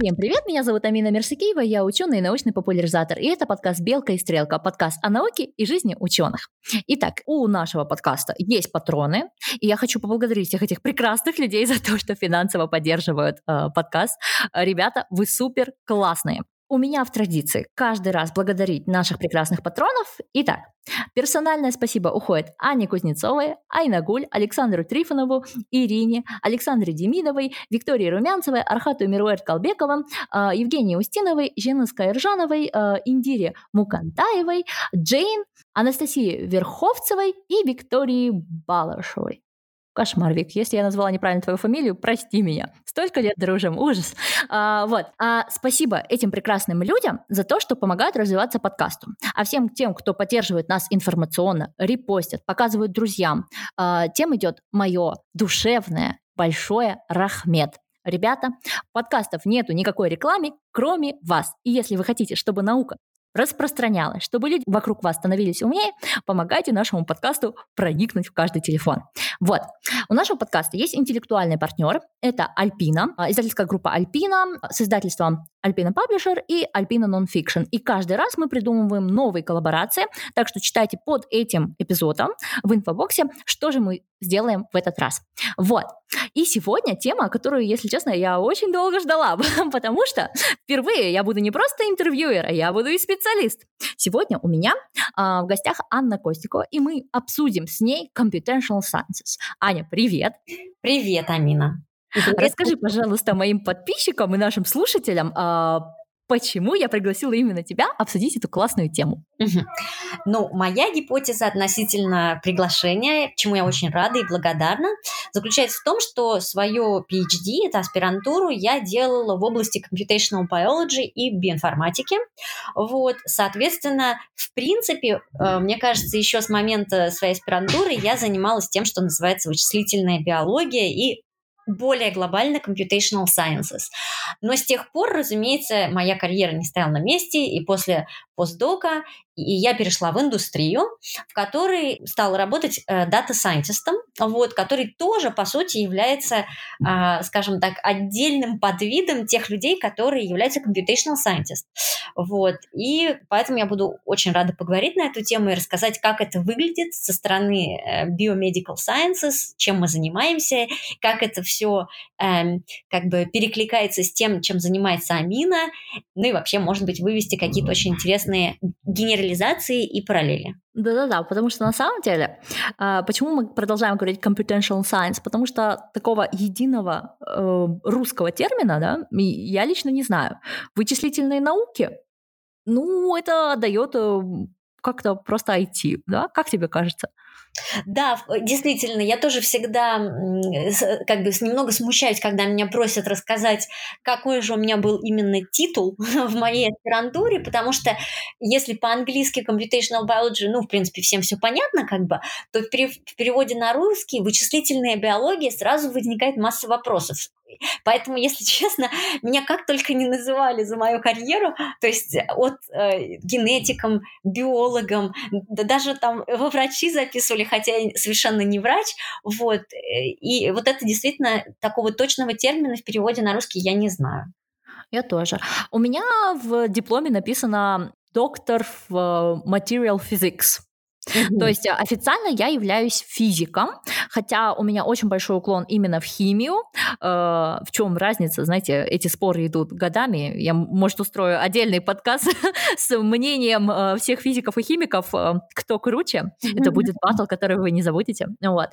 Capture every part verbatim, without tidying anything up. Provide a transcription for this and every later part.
Всем привет, меня зовут Амина Мерсакеева, я ученый и научный популяризатор, и это подкаст «Белка и стрелка», подкаст о науке и жизни ученых. Итак, у нашего подкаста есть патроны, и я хочу поблагодарить всех этих прекрасных людей за то, что финансово поддерживают э, подкаст. Ребята, вы супер классные. У меня в традиции каждый раз благодарить наших прекрасных патронов. Итак, персональное спасибо уходит Анне Кузнецовой, Айнагуль, Александру Трифонову, Ирине, Александре Демидовой, Виктории Румянцевой, Архату Мируэрт-Колбековым, Евгении Устиновой, Женской Ржановой, Индире Мукантаевой, Джейн, Анастасии Верховцевой и Виктории Балашевой. Кошмар, Вик, если я назвала неправильно твою фамилию, прости меня. Столько лет дружим, ужас. А, вот. А, спасибо этим прекрасным людям за то, что помогают развиваться подкасту. А всем тем, кто поддерживает нас информационно, репостит, показывает друзьям, а, тем идет мое душевное большое рахмет. Ребята, подкастов нету никакой рекламы, кроме вас. И если вы хотите, чтобы наука распространялось, чтобы люди вокруг вас становились умнее, помогайте нашему подкасту проникнуть в каждый телефон. Вот. У нашего подкаста есть интеллектуальный партнер. Это Альпина, издательская группа Альпина с издательством Альпина Паблишер и Альпина Нонфикшн. И каждый раз мы придумываем новые коллаборации, так что читайте под этим эпизодом в инфобоксе, что же мы сделаем в этот раз. Вот. И сегодня тема, которую, если честно, я очень долго ждала, потому что впервые я буду не просто интервьюер, а я буду и специалист. Сегодня у меня а, в гостях Анна Костикова, и мы обсудим с ней computational sciences. Аня, привет! Привет, Амина! Расскажи, пожалуйста, моим подписчикам и нашим слушателям, а, почему я пригласила именно тебя обсудить эту классную тему. Угу. Ну, моя гипотеза относительно приглашения, чему я очень рада и благодарна, заключается в том, что свое пи эйч ди, это аспирантуру, я делала в области computational biology и биоинформатики. Вот, соответственно, в принципе, мне кажется, еще с момента своей аспирантуры я занималась тем, что называется вычислительная биология и более глобально computational sciences. Но с тех пор, разумеется, моя карьера не стояла на месте, и после постдока и я перешла в индустрию, в которой стала работать дата-сайентистом, э, вот, который тоже, по сути, является, э, скажем так, отдельным подвидом тех людей, которые являются computational scientist. Вот. И поэтому я буду очень рада поговорить на эту тему и рассказать, как это выглядит со стороны э, biomedical sciences, чем мы занимаемся, как это все э, как бы перекликается с тем, чем занимается Амина, ну и вообще, может быть, вывести какие-то очень интересные генерализации и параллели. Да-да-да, потому что на самом деле, почему мы продолжаем говорить computational science? Потому что такого единого э, русского термина, да, я лично не знаю. Вычислительные науки, ну, это дает как-то просто ай ти, да? Как тебе кажется? Да, действительно, я тоже всегда как бы немного смущаюсь, когда меня просят рассказать, какой же у меня был именно титул в моей аспирантуре, потому что если по-английски computational biology, ну, в принципе, всем все понятно, как бы, то в переводе на русский вычислительная биология сразу возникает масса вопросов. Поэтому, если честно, меня как только не называли за мою карьеру, то есть от э, генетиком, биологом, да даже там во врачи записывали, хотя я совершенно не врач, вот, и вот это действительно такого точного термина в переводе на русский я не знаю. Я тоже. У меня в дипломе написано «доктор в material physics». Mm-hmm. То есть официально я являюсь физиком, хотя у меня очень большой уклон именно в химию. Э, в чем разница? Знаете, эти споры идут годами. Я, может, устрою отдельный подкаст с мнением э, всех физиков и химиков, э, кто круче. Mm-hmm. Это будет батл, который вы не забудете. Вот.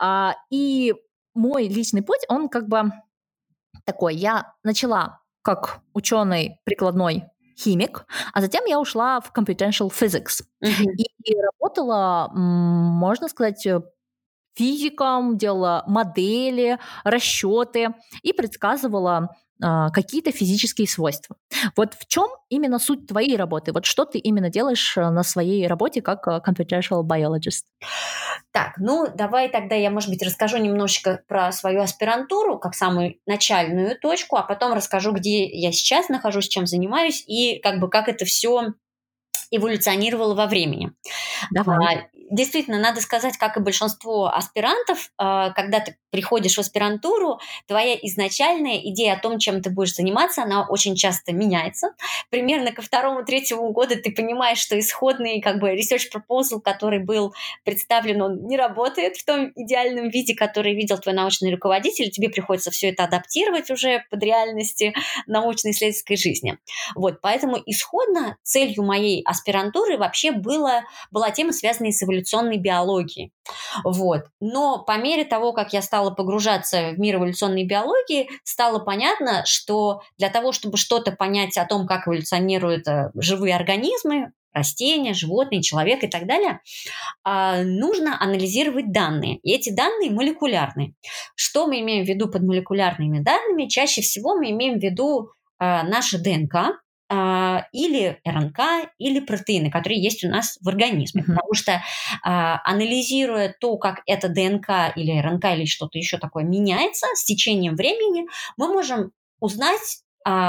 А, и мой личный путь, он как бы такой. Я начала как ученый прикладной химик, а затем я ушла в computational physics. Mm-hmm. И, и работала, можно сказать, физиком, делала модели, расчеты и предсказывала э, какие-то физические свойства. Вот в чем именно суть твоей работы? Вот что ты именно делаешь на своей работе как computational biologist? Так, ну давай тогда я, может быть, расскажу немножечко про свою аспирантуру, как самую начальную точку, а потом расскажу, где я сейчас нахожусь, чем занимаюсь и как бы как это все эволюционировало во времени. Давай. А, действительно, надо сказать, как и большинство аспирантов, когда ты приходишь в аспирантуру, твоя изначальная идея о том, чем ты будешь заниматься, она очень часто меняется. Примерно ко второму-третьему году ты понимаешь, что исходный как бы research proposal, который был представлен, он не работает в том идеальном виде, который видел твой научный руководитель. Тебе приходится все это адаптировать уже под реальности научно-исследовательской жизни. Вот, поэтому исходно целью моей аспирантуры вообще было, была тема, связанная с эволюцией, эволюционной биологии. Вот. Но по мере того, как я стала погружаться в мир эволюционной биологии, стало понятно, что для того, чтобы что-то понять о том, как эволюционируют живые организмы, растения, животные, человек и так далее, нужно анализировать данные. И эти данные молекулярные. Что мы имеем в виду под молекулярными данными? Чаще всего мы имеем в виду наше ДНК, или РНК, или протеины, которые есть у нас в организме. Mm-hmm. Потому что, анализируя то, как эта ДНК или РНК или что-то еще такое меняется с течением времени, мы можем узнать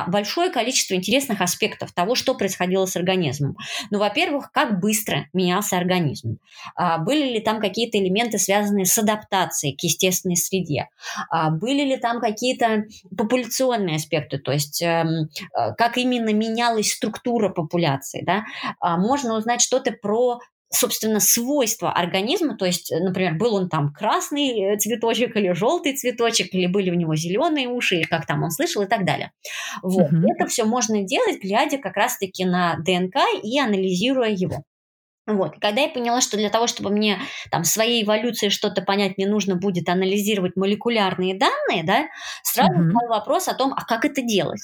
большое количество интересных аспектов того, что происходило с организмом. Ну, во-первых, как быстро менялся организм? Были ли там какие-то элементы, связанные с адаптацией к естественной среде? Были ли там какие-то популяционные аспекты, то есть как именно менялась структура популяции? Да? Можно узнать что-то про, собственно, свойства организма, то есть, например, был он там красный цветочек или желтый цветочек, или были у него зеленые уши, или как там он слышал и так далее. Вот. Mm-hmm. Это все можно делать, глядя как раз-таки на ДНК и анализируя его. Вот. Когда я поняла, что для того, чтобы мне там своей эволюции что-то понять, мне нужно будет анализировать молекулярные данные, да, сразу mm-hmm. стал вопрос о том, а как это делать,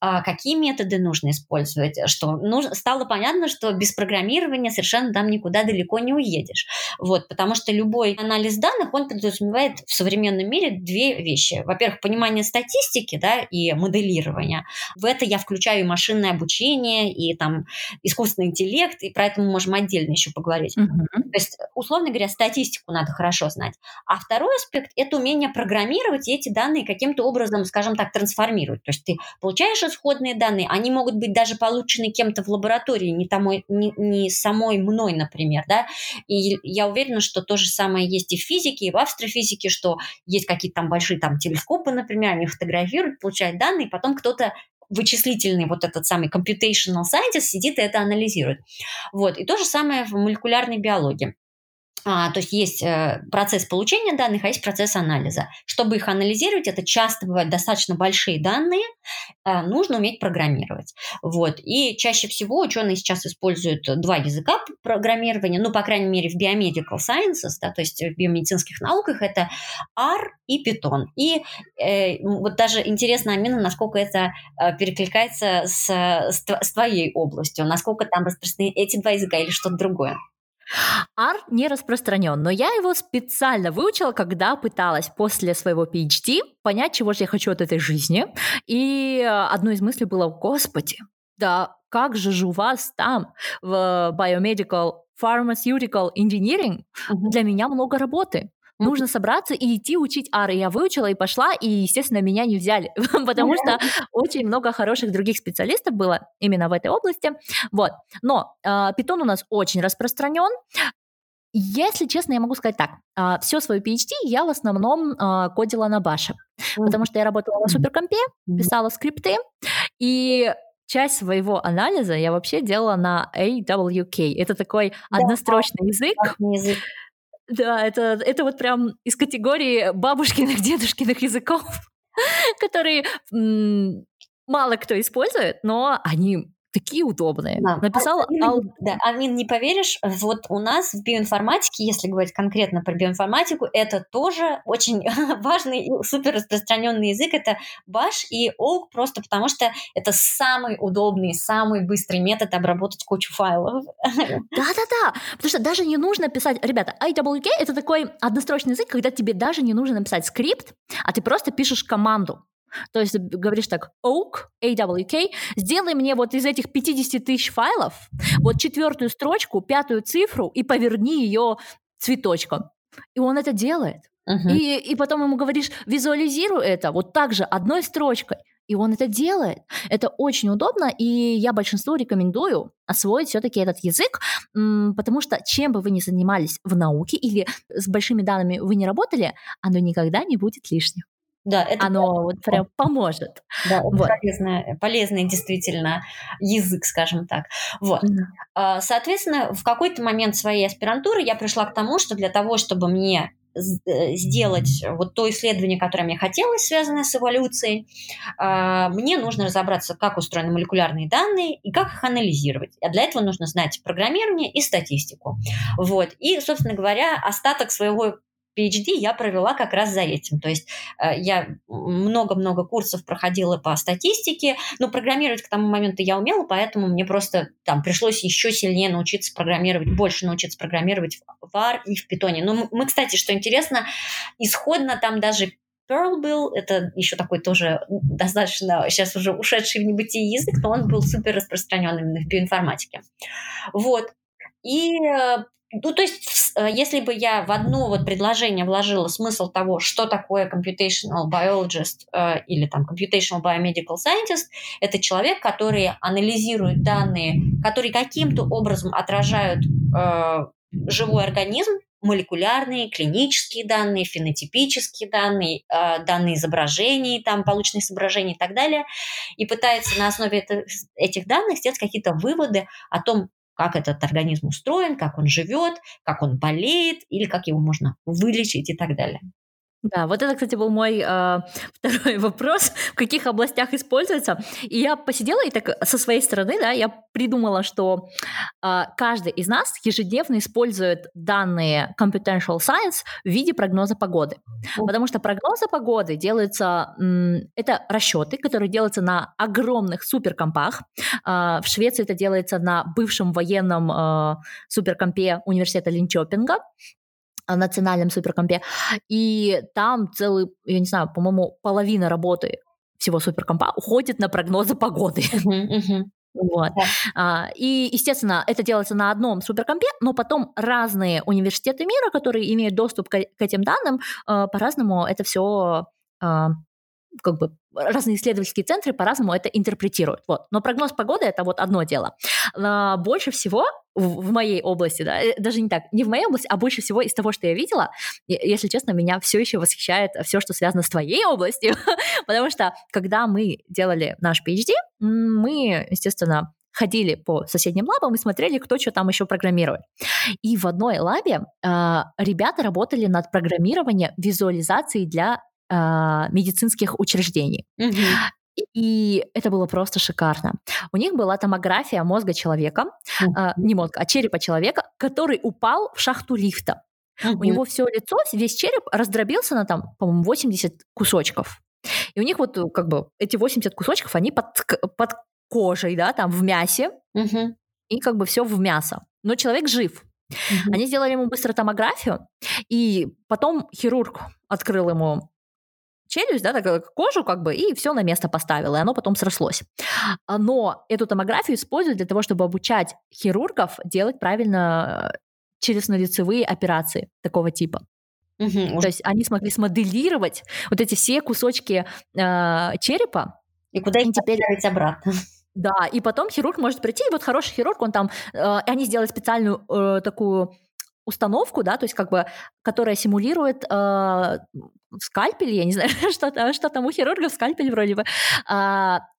а какие методы нужно использовать, что нужно, стало понятно, что без программирования совершенно там никуда далеко не уедешь. Вот, потому что любой анализ данных, он подразумевает в современном мире две вещи. Во-первых, понимание статистики, да, и моделирование. В это я включаю и машинное обучение, и там искусственный интеллект, и про это мы можем отдельно еще поговорить. Mm-hmm. То есть, условно говоря, статистику надо хорошо знать. А второй аспект – это умение программировать и эти данные каким-то образом, скажем так, трансформировать. То есть ты получаешь исходные данные, они могут быть даже получены кем-то в лаборатории, не, тому, не, не самой мной, например. Да? И я уверена, что то же самое есть и в физике, и в астрофизике, что есть какие-то там большие там, телескопы, например, они фотографируют, получают данные, потом кто-то вычислительный, вот этот самый computational scientist сидит и это анализирует. Вот. И то же самое в молекулярной биологии. А, то есть есть э, процесс получения данных, а есть процесс анализа. Чтобы их анализировать, это часто бывают достаточно большие данные, э, нужно уметь программировать. Вот. И чаще всего ученые сейчас используют два языка программирования, ну, по крайней мере, в biomedical sciences, да, то есть в биомедицинских науках, это R и Python. И э, вот даже интересно, Амина, насколько это э, перекликается с, с, с твоей областью, насколько там распространены эти два языка или что-то другое. R не распространен, но я его специально выучила, когда пыталась после своего PhD понять, чего же я хочу от этой жизни. И одной из мыслей было: господи, да как же же у вас там в biomedical, pharmaceutical engineering mm-hmm. для меня много работы. Mm-hmm. Нужно собраться и идти учить R. И я выучила и пошла, и, естественно, меня не взяли, потому mm-hmm. что очень много хороших других специалистов было именно в этой области. Вот. Но э, Python у нас очень распространен. Если честно, я могу сказать так. Э, все свое PhD я в основном э, кодила на баше, mm-hmm. потому что я работала на суперкомпе, писала скрипты, и часть своего анализа я вообще делала на эй дабл ю кей. Это такой да, однострочный язык. язык. Да, это, это вот прям из категории бабушкиных, дедушкиных языков, которые м- мало кто использует, но они такие удобные. Да. Написала... А, да, Амин, не поверишь, вот у нас в биоинформатике, если говорить конкретно про биоинформатику, это тоже очень важный и супер распространенный язык, это баш и олк, просто потому что это самый удобный, самый быстрый метод обработать кучу файлов. Да-да-да, потому что даже не нужно писать... Ребята, эй дабл ю кей — это такой однострочный язык, когда тебе даже не нужно написать скрипт, а ты просто пишешь команду. То есть говоришь так: awk, awk, сделай мне вот из этих пятьдесят тысяч файлов вот четвертую строчку, пятую цифру и поверни ее цветочком. И он это делает. Uh-huh. И, и потом ему говоришь: визуализируй это вот так же одной строчкой. И он это делает. Это очень удобно, и я большинству рекомендую освоить все-таки этот язык, потому что чем бы вы ни занимались в науке или с большими данными вы не работали, оно никогда не будет лишним. Да, это оно правда. Вот прям поможет. Да, это вот. полезный, полезный действительно язык, скажем так. Вот. Mm-hmm. Соответственно, в какой-то момент своей аспирантуры я пришла к тому, что для того, чтобы мне сделать вот то исследование, которое мне хотелось, связанное с эволюцией, мне нужно разобраться, как устроены молекулярные данные и как их анализировать. А для этого нужно знать программирование и статистику. Вот. И, собственно говоря, остаток своего пи эйч ди я провела как раз за этим. То есть я много-много курсов проходила по статистике, но программировать к тому моменту я умела, поэтому мне просто там пришлось еще сильнее научиться программировать, больше научиться программировать в ар и в Python. Но мы, кстати, что интересно, исходно там даже Perl был, это еще такой тоже достаточно сейчас уже ушедший в небытие язык, но он был супер распространен именно в биоинформатике. Вот. И Ну, то есть, если бы я в одно вот предложение вложила смысл того, что такое computational biologist э, или там computational biomedical scientist, это человек, который анализирует данные, которые каким-то образом отражают э, живой организм, молекулярные, клинические данные, фенотипические данные, э, данные изображений, там, полученных изображений и так далее, и пытается на основе это, этих данных сделать какие-то выводы о том, как этот организм устроен, как он живет, как он болеет, или как его можно вылечить и так далее. Да, вот это, кстати, был мой э, второй вопрос, в каких областях используется. И я посидела и так со своей стороны, да, я придумала, что э, каждый из нас ежедневно использует данные computational science в виде прогноза погоды. Mm. Потому что прогнозы погоды делаются, м, это расчеты, которые делаются на огромных суперкомпах. Э, в Швеции это делается на бывшем военном э, суперкомпе университета Линчопинга, национальном суперкомпе, и там целый, я не знаю, по-моему, половина работы всего суперкомпа уходит на прогнозы погоды. Uh-huh, uh-huh. Вот. Yeah. И, естественно, это делается на одном суперкомпе, но потом разные университеты мира, которые имеют доступ к этим данным, по-разному это все, как бы, разные исследовательские центры по-разному это интерпретируют. Вот. Но прогноз погоды – это вот одно дело. А больше всего в моей области, да, даже не так, не в моей области, а больше всего из того, что я видела, если честно, меня все еще восхищает все, что связано с твоей областью, потому что, когда мы делали наш пи эйч ди, мы, естественно, ходили по соседним лабам и смотрели, кто что там еще программирует. И в одной лабе э, ребята работали над программированием визуализации для медицинских учреждений. Mm-hmm. И это было просто шикарно. У них была томография мозга человека, mm-hmm. э, не мозга, а черепа человека, который упал в шахту лифта. Mm-hmm. У него все лицо, весь череп раздробился на там, по-моему, восемьдесят кусочков. И у них вот как бы эти восемьдесят кусочков, они под, под кожей, да, там в мясе, mm-hmm. и как бы все в мясо. Но человек жив. Mm-hmm. Они сделали ему быстро томографию, и потом хирург открыл ему челюсть, да, так, кожу как бы, и все на место поставила, и оно потом срослось. Но эту томографию используют для того, чтобы обучать хирургов делать правильно челюстно-лицевые операции такого типа. Угу. То есть они смогли смоделировать вот эти все кусочки э, черепа. И куда их теперь ставить обратно. Да, и потом хирург может прийти, и вот хороший хирург, он там, э, они сделали специальную э, такую установку, да, то есть как бы, которая симулирует э, скальпель, я не знаю, что, что там у хирургов, скальпель вроде бы, э,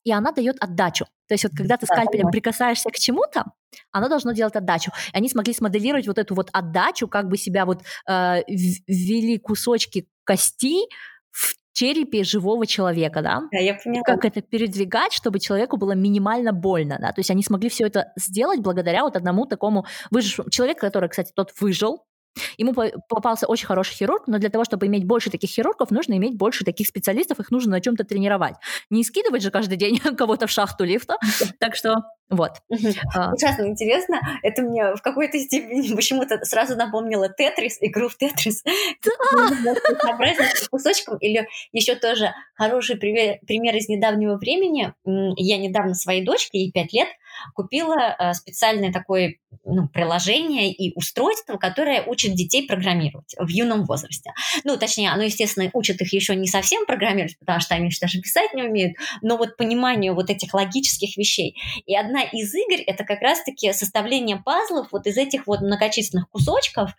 и она дает отдачу. То есть вот когда ты скальпелем прикасаешься к чему-то, оно должно делать отдачу. И они смогли смоделировать вот эту вот отдачу, как бы себя вот э, ввели кусочки кости в черепе живого человека, да? Да, я поняла. Как это передвигать, чтобы человеку было минимально больно, да? То есть они смогли все это сделать благодаря вот одному такому выжившему человеку, который, кстати, тот выжил. Ему попался очень хороший хирург, но для того, чтобы иметь больше таких хирургов, нужно иметь больше таких специалистов, их нужно на чем-то тренировать. Не скидывать же каждый день кого-то в шахту лифта. Так что Вот. Угу. А, ужасно интересно. Это мне в какой-то степени почему-то сразу напомнило Тетрис, игру в Тетрис. Кусочком. Или еще тоже хороший пример, пример из недавнего времени. Я недавно своей дочке, ей пять лет, купила специальное такое ну, приложение и устройство, которое учит детей программировать в юном возрасте. Ну, точнее, оно, естественно, учит их еще не совсем программировать, потому что они еще даже писать не умеют, но вот пониманию вот этих логических вещей. И одна из игр – это как раз-таки составление пазлов вот из этих вот многочисленных кусочков,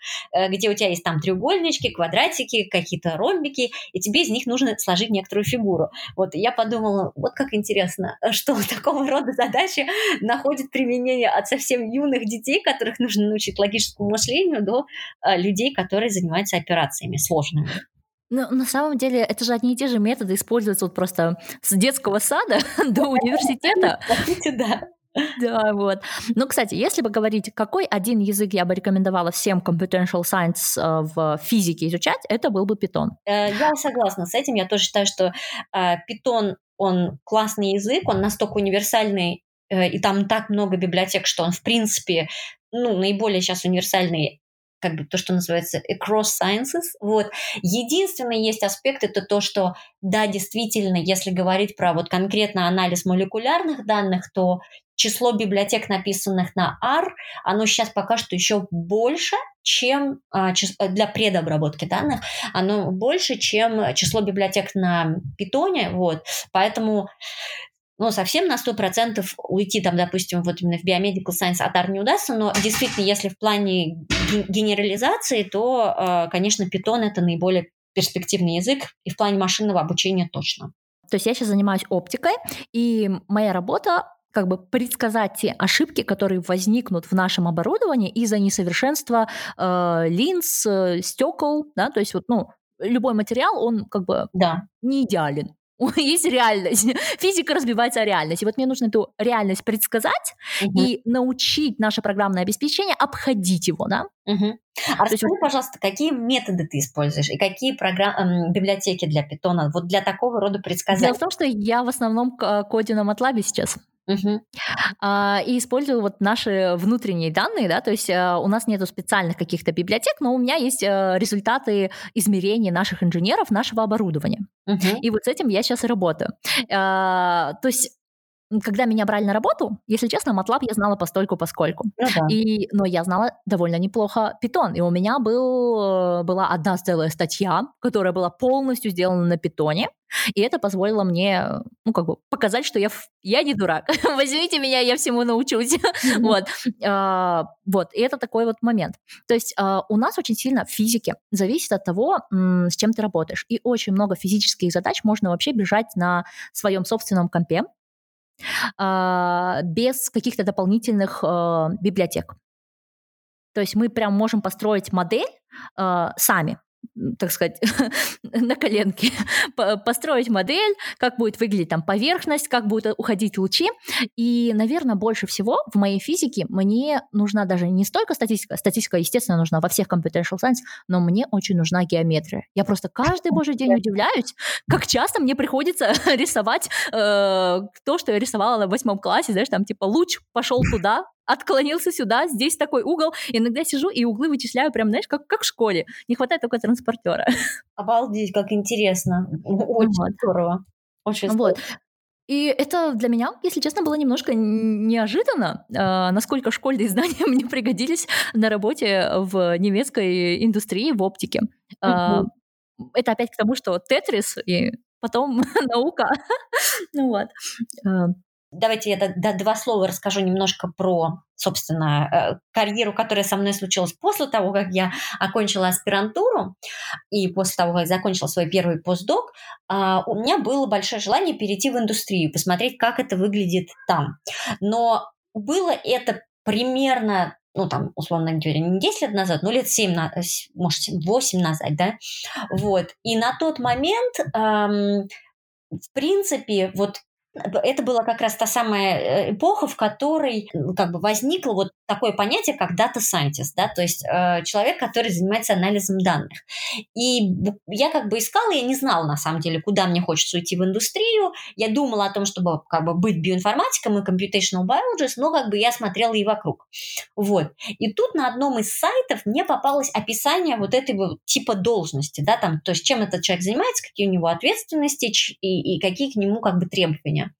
где у тебя есть там треугольнички, квадратики, какие-то ромбики, и тебе из них нужно сложить некоторую фигуру. Вот я подумала, вот как интересно, что такого рода задачи находит применение от совсем юных детей, которых нужно научить логическому мышлению, до а, людей, которые занимаются операциями сложными. Ну, на самом деле, это же одни и те же методы используются вот просто с детского сада до университета. Да. Да, вот. Ну, кстати, если бы говорить, какой один язык я бы рекомендовала всем computational science в физике изучать, это был бы Python. Я согласна с этим. Я тоже считаю, что Python, он классный язык, он настолько универсальный, и там так много библиотек, что он, в принципе, ну, наиболее сейчас универсальный, как бы то, что называется across sciences. Вот. Единственный есть аспект, это то, что, да, действительно, если говорить про вот конкретно анализ молекулярных данных, то число библиотек, написанных на R, оно сейчас пока что еще больше, чем для предобработки данных, оно больше, чем число библиотек на Python. Вот. Поэтому... Ну, совсем на сто процентов уйти, там, допустим, вот именно в biomedical science от ар не удастся, но действительно, если в плане генерализации, то, конечно, Python – это наиболее перспективный язык, и в плане машинного обучения точно. То есть я сейчас занимаюсь оптикой, и моя работа – как бы предсказать те ошибки, которые возникнут в нашем оборудовании из-за несовершенства э, линз, э, стекол, да, то есть вот, ну, любой материал, он как бы да. не идеален. Есть реальность. Физика разбивается о реальность. И вот мне нужно эту реальность предсказать угу. и научить наше программное обеспечение обходить его. Да? Угу. А расскажи, есть... пожалуйста, какие методы ты используешь и какие программ... библиотеки для Python вот для такого рода предсказаний? Дело в том, что я в основном кодю на MATLAB сейчас. Uh-huh. Uh, и использую вот наши внутренние данные, да, то есть uh, у нас нету специальных каких-то библиотек, но у меня есть uh, результаты измерений наших инженеров, нашего оборудования. Uh-huh. И вот с этим я сейчас и работаю. Uh, то есть когда меня брали на работу, если честно, MATLAB я знала постольку-поскольку. Ну, да. И, но я знала довольно неплохо Python. И у меня был, была одна целая статья, которая была полностью сделана на Python. И это позволило мне, ну, как бы показать, что я, я не дурак. Возьмите меня, я всему научусь. Mm-hmm. Вот. А, вот. И это такой вот момент. То есть а, у нас очень сильно в физике зависит от того, м- с чем ты работаешь. И очень много физических задач можно вообще бежать на своем собственном компе, без каких-то дополнительных э, библиотек. То есть мы прям можем построить модель э, сами, так сказать, на коленке. Построить модель, как будет выглядеть там поверхность, как будут уходить лучи. И, наверное, больше всего в моей физике мне нужна даже не столько статистика. Статистика, естественно, нужна во всех computational science, но мне очень нужна геометрия. Я просто каждый божий день удивляюсь, как часто мне приходится рисовать э, то, что я рисовала в восьмом классе, знаешь, там типа луч пошел туда, отклонился сюда, здесь такой угол. Иногда сижу и углы вычисляю прям, знаешь, как, как в школе. Не хватает только транспортера. Обалдеть, как интересно. Очень вот. Здорово. Очень здорово. Вот. И это для меня, если честно, было немножко неожиданно, насколько школьные знания мне пригодились на работе в немецкой индустрии в оптике. Угу. Это опять к тому, что Тетрис и потом наука. Ну вот. Давайте я до, до, два слова расскажу немножко про, собственно, карьеру, которая со мной случилась после того, как я окончила аспирантуру и после того, как закончила свой первый постдок. У меня было большое желание перейти в индустрию, посмотреть, как это выглядит там. Но было это примерно, ну там, условно говоря, не десять лет назад, но лет семь, может, восемь назад, да? Вот. И на тот момент, эм, в принципе, вот это была как раз та самая эпоха, в которой как бы возникла вот такое понятие, как data scientist, да, то есть э, человек, который занимается анализом данных. И я как бы искала, я не знала на самом деле, куда мне хочется уйти в индустрию. Я думала о том, чтобы как бы быть биоинформатиком и computational biologist, но как бы я смотрела и вокруг. Вот. И тут на одном из сайтов мне попалось описание вот этого типа должности, да, там, то есть чем этот человек занимается, какие у него ответственности и, и какие к нему как бы требования.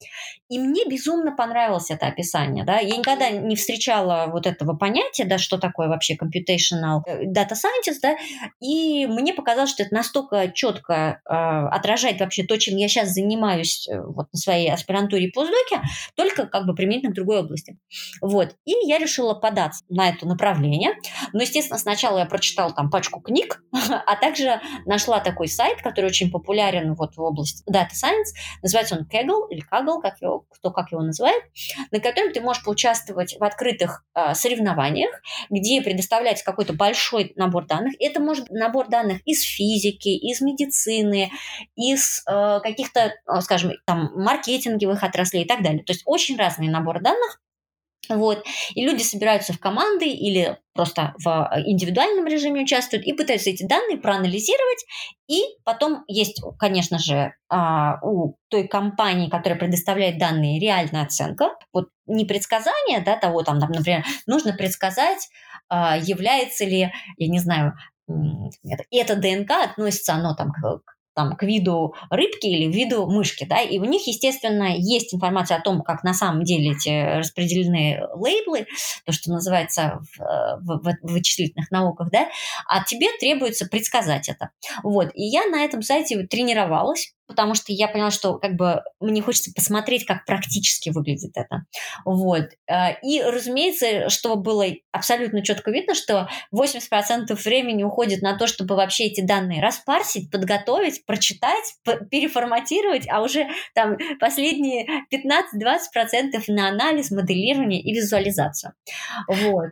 И мне безумно понравилось это описание, да, я никогда не встречала вот этого понятия, да, что такое вообще computational data scientist, да, и мне показалось, что это настолько четко э, отражает вообще то, чем я сейчас занимаюсь э, вот на своей аспирантуре и постдоке, только как бы применительно к другой области. Вот, и я решила податься на это направление, но, естественно, сначала я прочитала там пачку книг, а также нашла такой сайт, который очень популярен вот в области data science, называется он Kaggle или Kaggle, как его, кто как его называет, на котором ты можешь поучаствовать в открытых э, соревнованиях, где предоставляется какой-то большой набор данных. Это может быть набор данных из физики, из медицины, из э, каких-то, скажем, там, маркетинговых отраслей и так далее. То есть очень разные наборы данных. Вот. И люди собираются в команды или просто в индивидуальном режиме участвуют и пытаются эти данные проанализировать. И потом есть, конечно же, у той компании, которая предоставляет данные, реальная оценка. Вот не предсказание, да, того, там, например, нужно предсказать, является ли, я не знаю, это ДНК, относится оно там к... Там, к виду рыбки или виду мышки, да, и у них, естественно, есть информация о том, как на самом деле эти распределены лейблы, то, что называется в, в, в вычислительных науках, да, а тебе требуется предсказать это. Вот, и я на этом сайте тренировалась, потому что я поняла, что как бы мне хочется посмотреть, как практически выглядит это. Вот. И, разумеется, что было абсолютно четко видно, что восемьдесят процентов времени уходит на то, чтобы вообще эти данные распарсить, подготовить, прочитать, переформатировать, а уже там последние пятнадцать-двадцать процентов на анализ, моделирование и визуализацию. Вот.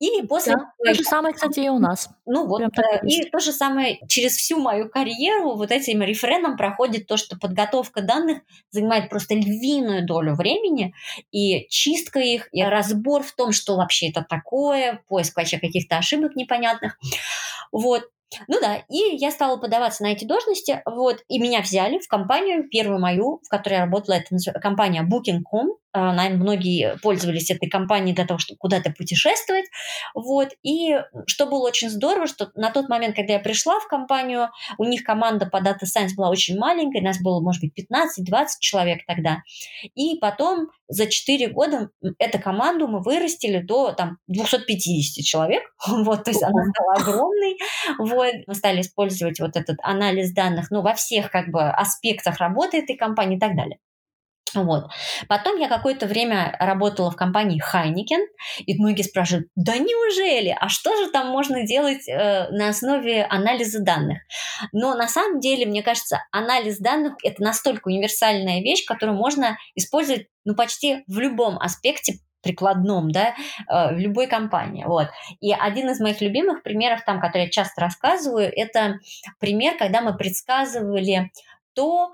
И после... Да, то же самое, кстати, и у нас. Ну вот. И то же самое через всю мою карьеру вот этим рефреном проходит то, что подготовка данных занимает просто львиную долю времени, и чистка их, и разбор в том, что вообще это такое, поиск вообще каких-то ошибок непонятных. Вот. Ну да, и я стала подаваться на эти должности, вот, и меня взяли в компанию, первую мою, в которой я работала, это компания Booking точка ком, наверное, многие пользовались этой компанией для того, чтобы куда-то путешествовать, вот, и что было очень здорово, что на тот момент, когда я пришла в компанию, у них команда по Data Science была очень маленькая, нас было, может быть, пятнадцать-двадцать человек тогда, и потом за четыре года эту команду мы вырастили до, там, двести пятьдесят человек, вот, то есть она стала огромной, вот, мы стали использовать вот этот анализ данных, ну, во всех, как бы, аспектах работы этой компании и так далее. Вот. Потом я какое-то время работала в компании Heineken, и многие спрашивают, да неужели, а что же там можно делать э, на основе анализа данных? Но на самом деле, мне кажется, анализ данных – это настолько универсальная вещь, которую можно использовать ну, почти в любом аспекте, прикладном, да, в любой компании, вот. И один из моих любимых примеров, там, который я часто рассказываю, это пример, когда мы предсказывали то,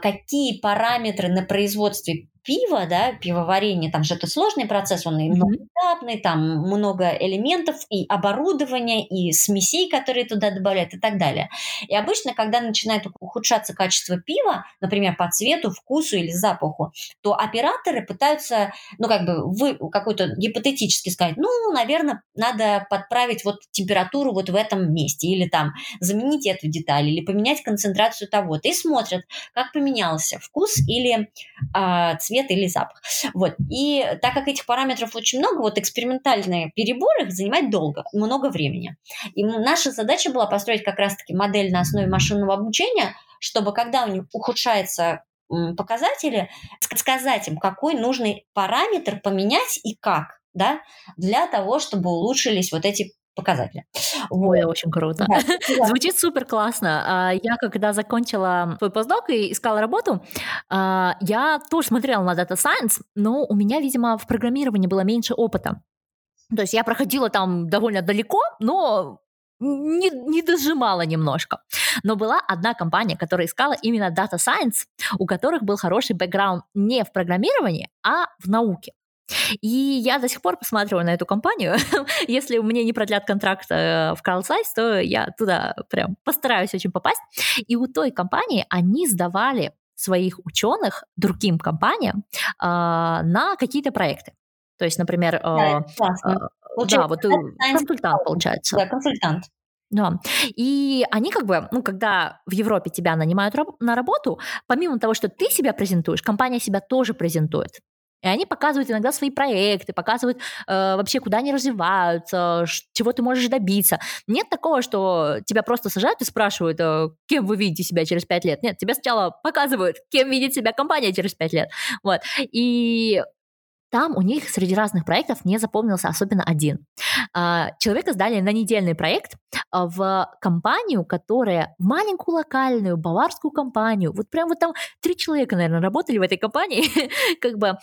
какие параметры на производстве пива, да, пивоварение, там же это сложный процесс, он и многоэтапный, там много элементов, и оборудования, и смесей, которые туда добавляют, и так далее. И обычно, когда начинает ухудшаться качество пива, например, по цвету, вкусу или запаху, то операторы пытаются, ну, как бы, вы, какой-то гипотетически сказать, ну, наверное, надо подправить вот температуру вот в этом месте, или там заменить эту деталь, или поменять концентрацию того-то, и смотрят, как поменялся вкус или а, цвет, или запах. Вот. И так как этих параметров очень много, вот экспериментальные переборы их занимают долго, много времени. И наша задача была построить как раз-таки модель на основе машинного обучения, чтобы когда у них ухудшается показатели, сказать им, какой нужный параметр поменять и как, да, для того, чтобы улучшились вот эти показатели. Ой, вот. Очень круто. Да, да. Звучит супер классно. Я когда закончила свой постдок и искала работу, я тоже смотрела на Data Science, но у меня, видимо, в программировании было меньше опыта. То есть я проходила там довольно далеко, но не, не дожимала немножко. Но была одна компания, которая искала именно Data Science, у которых был хороший бэкграунд не в программировании, а в науке. И я до сих пор посматриваю на эту компанию. Если мне не продлят контракт в Carl Zeiss, то я туда прям постараюсь очень попасть. И у той компании они сдавали своих ученых другим компаниям э, на какие-то проекты. То есть, например, э, да, э, да, вот консультант получается. Да, консультант. Да. И они как бы, ну, когда в Европе тебя нанимают на работу, помимо того, что ты себя презентуешь, компания себя тоже презентует. И они показывают иногда свои проекты, показывают э, вообще, куда они развиваются, ш- чего ты можешь добиться. Нет такого, что тебя просто сажают и спрашивают, э, кем вы видите себя через пять лет. Нет, тебя сначала показывают, кем видит себя компания через пять лет. Вот. И там у них среди разных проектов мне запомнился особенно один. Э, человека сдали на недельный проект в компанию, которая маленькую локальную баварскую компанию. Вот прям вот там три человека, наверное, работали в этой компании. Как бы...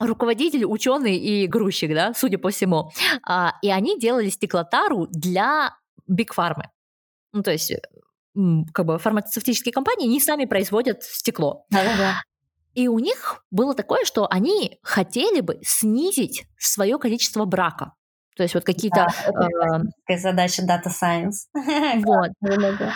руководитель, ученый и грузчик, да, судя по всему. А, и они делали стеклотару для бигфармы. Ну, то есть, как бы фармацевтические компании не сами производят стекло. Да-да-да. И у них было такое, что они хотели бы снизить свое количество брака. То есть вот какие-то... Да, э, задача data science. Вот. Да-да-да.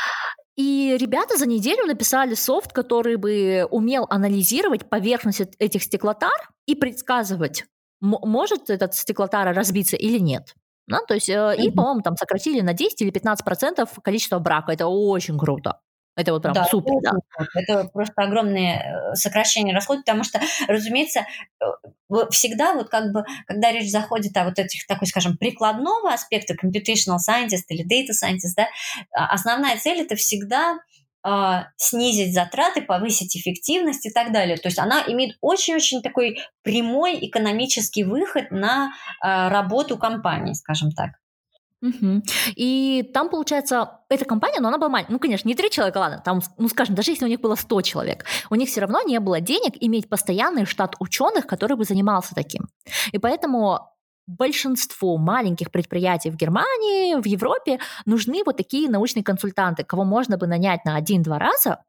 И ребята за неделю написали софт, который бы умел анализировать поверхность этих стеклотар и предсказывать, м- может этот стеклотара разбиться или нет. Ну, то есть, э, и, по-моему, там сократили на десять или пятнадцать процентов количество брака. Это очень круто. Это вот прям да, супер. Да. Это просто огромное сокращение расходов, потому что, разумеется, всегда вот как бы, когда речь заходит о вот этих, такой, скажем, прикладного аспекта, computational scientist или data scientist, да, основная цель – это всегда э, снизить затраты, повысить эффективность и так далее. То есть она имеет очень-очень такой прямой экономический выход на э, работу компании, скажем так. Угу. И там, получается, эта компания, но ну, она была маленькая. Ну, конечно, не три человека, ладно, там, ну, скажем, даже если у них было сто человек, у них все равно не было денег иметь постоянный штат ученых, который бы занимался таким. И поэтому большинству маленьких предприятий в Германии, в Европе нужны вот такие научные консультанты, кого можно бы нанять на один-два раза,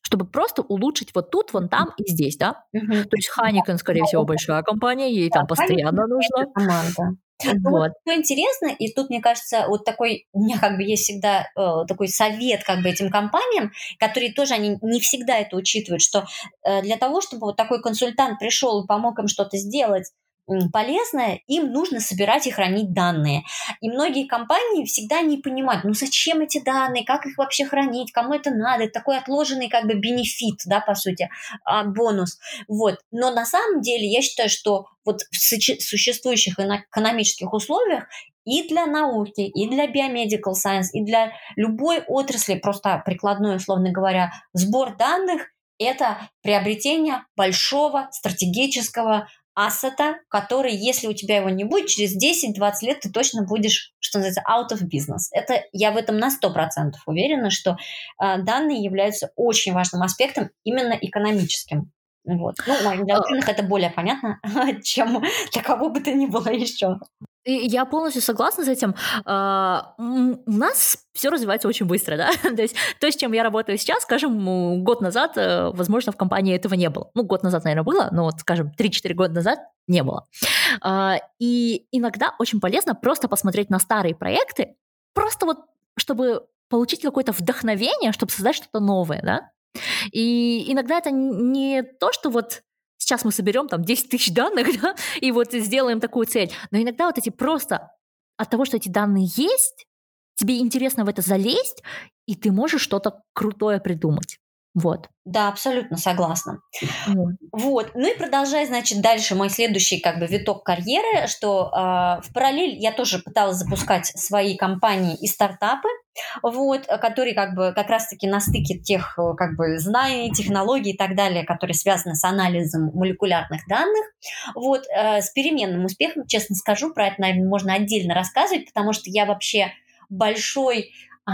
чтобы просто улучшить вот тут, вон там и здесь, да? Mm-hmm. То есть Heineken, скорее всего, большая компания, ей yeah, там постоянно Heineken нужна. Команда. Ну, вот. Что интересно, и тут, мне кажется, вот такой, у меня как бы есть всегда э, такой совет как бы этим компаниям, которые тоже, они не всегда это учитывают, что э, для того, чтобы вот такой консультант пришел и помог им что-то сделать э, полезное, им нужно собирать и хранить данные. И многие компании всегда не понимают, ну зачем эти данные, как их вообще хранить, кому это надо, это такой отложенный как бы бенефит, да, по сути, э, бонус. Вот. Но на самом деле я считаю, что вот в существующих экономических условиях и для науки, и для biomedical science, и для любой отрасли, просто прикладной, условно говоря, сбор данных – это приобретение большого стратегического ассета, который, если у тебя его не будет, через десять-двадцать лет ты точно будешь, что называется, out of business. Это, я в этом на сто процентов уверена, что э, данные являются очень важным аспектом, именно экономическим. Вот. Ну, для ученых это более понятно, чем для кого бы то ни было еще. Я полностью согласна с этим. У нас все развивается очень быстро, да. То есть то, с чем я работаю сейчас, скажем, год назад, возможно, в компании этого не было. Ну, год назад, наверное, было, но, вот, скажем, три-четыре года назад не было. И иногда очень полезно просто посмотреть на старые проекты, просто вот чтобы получить какое-то вдохновение, чтобы создать что-то новое, да. И иногда это не то, что вот сейчас мы соберем там десять тысяч данных, да, и вот сделаем такую цель, но иногда вот эти просто от того, что эти данные есть, тебе интересно в это залезть, и ты можешь что-то крутое придумать. Вот. Да, абсолютно согласна. Mm. Вот. Ну и продолжая, значит, дальше мой следующий как бы виток карьеры, что э, в параллель я тоже пыталась запускать свои компании и стартапы, вот, которые как бы как раз-таки на стыке тех как бы знаний, технологий и так далее, которые связаны с анализом молекулярных данных, вот, э, с переменным успехом, честно скажу, про это, наверное, можно отдельно рассказывать, потому что я вообще большой э,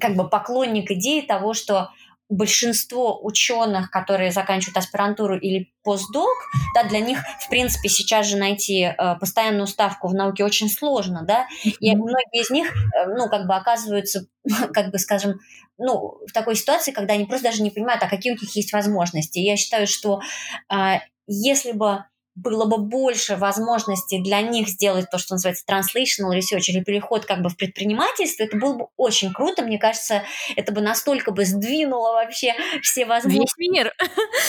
как бы поклонник идеи того, что большинство ученых, которые заканчивают аспирантуру или постдок, да, для них, в принципе, сейчас же найти э, постоянную ставку в науке очень сложно, да, и многие из них, э, ну, как бы оказываются, как бы, скажем, ну, в такой ситуации, когда они просто даже не понимают, а какие у них есть возможности. И я считаю, что э, если бы было бы больше возможностей для них сделать то, что называется translational research, или переход как бы в предпринимательство, это было бы очень круто. Мне кажется, это бы настолько бы сдвинуло вообще все возможности. Весь мир.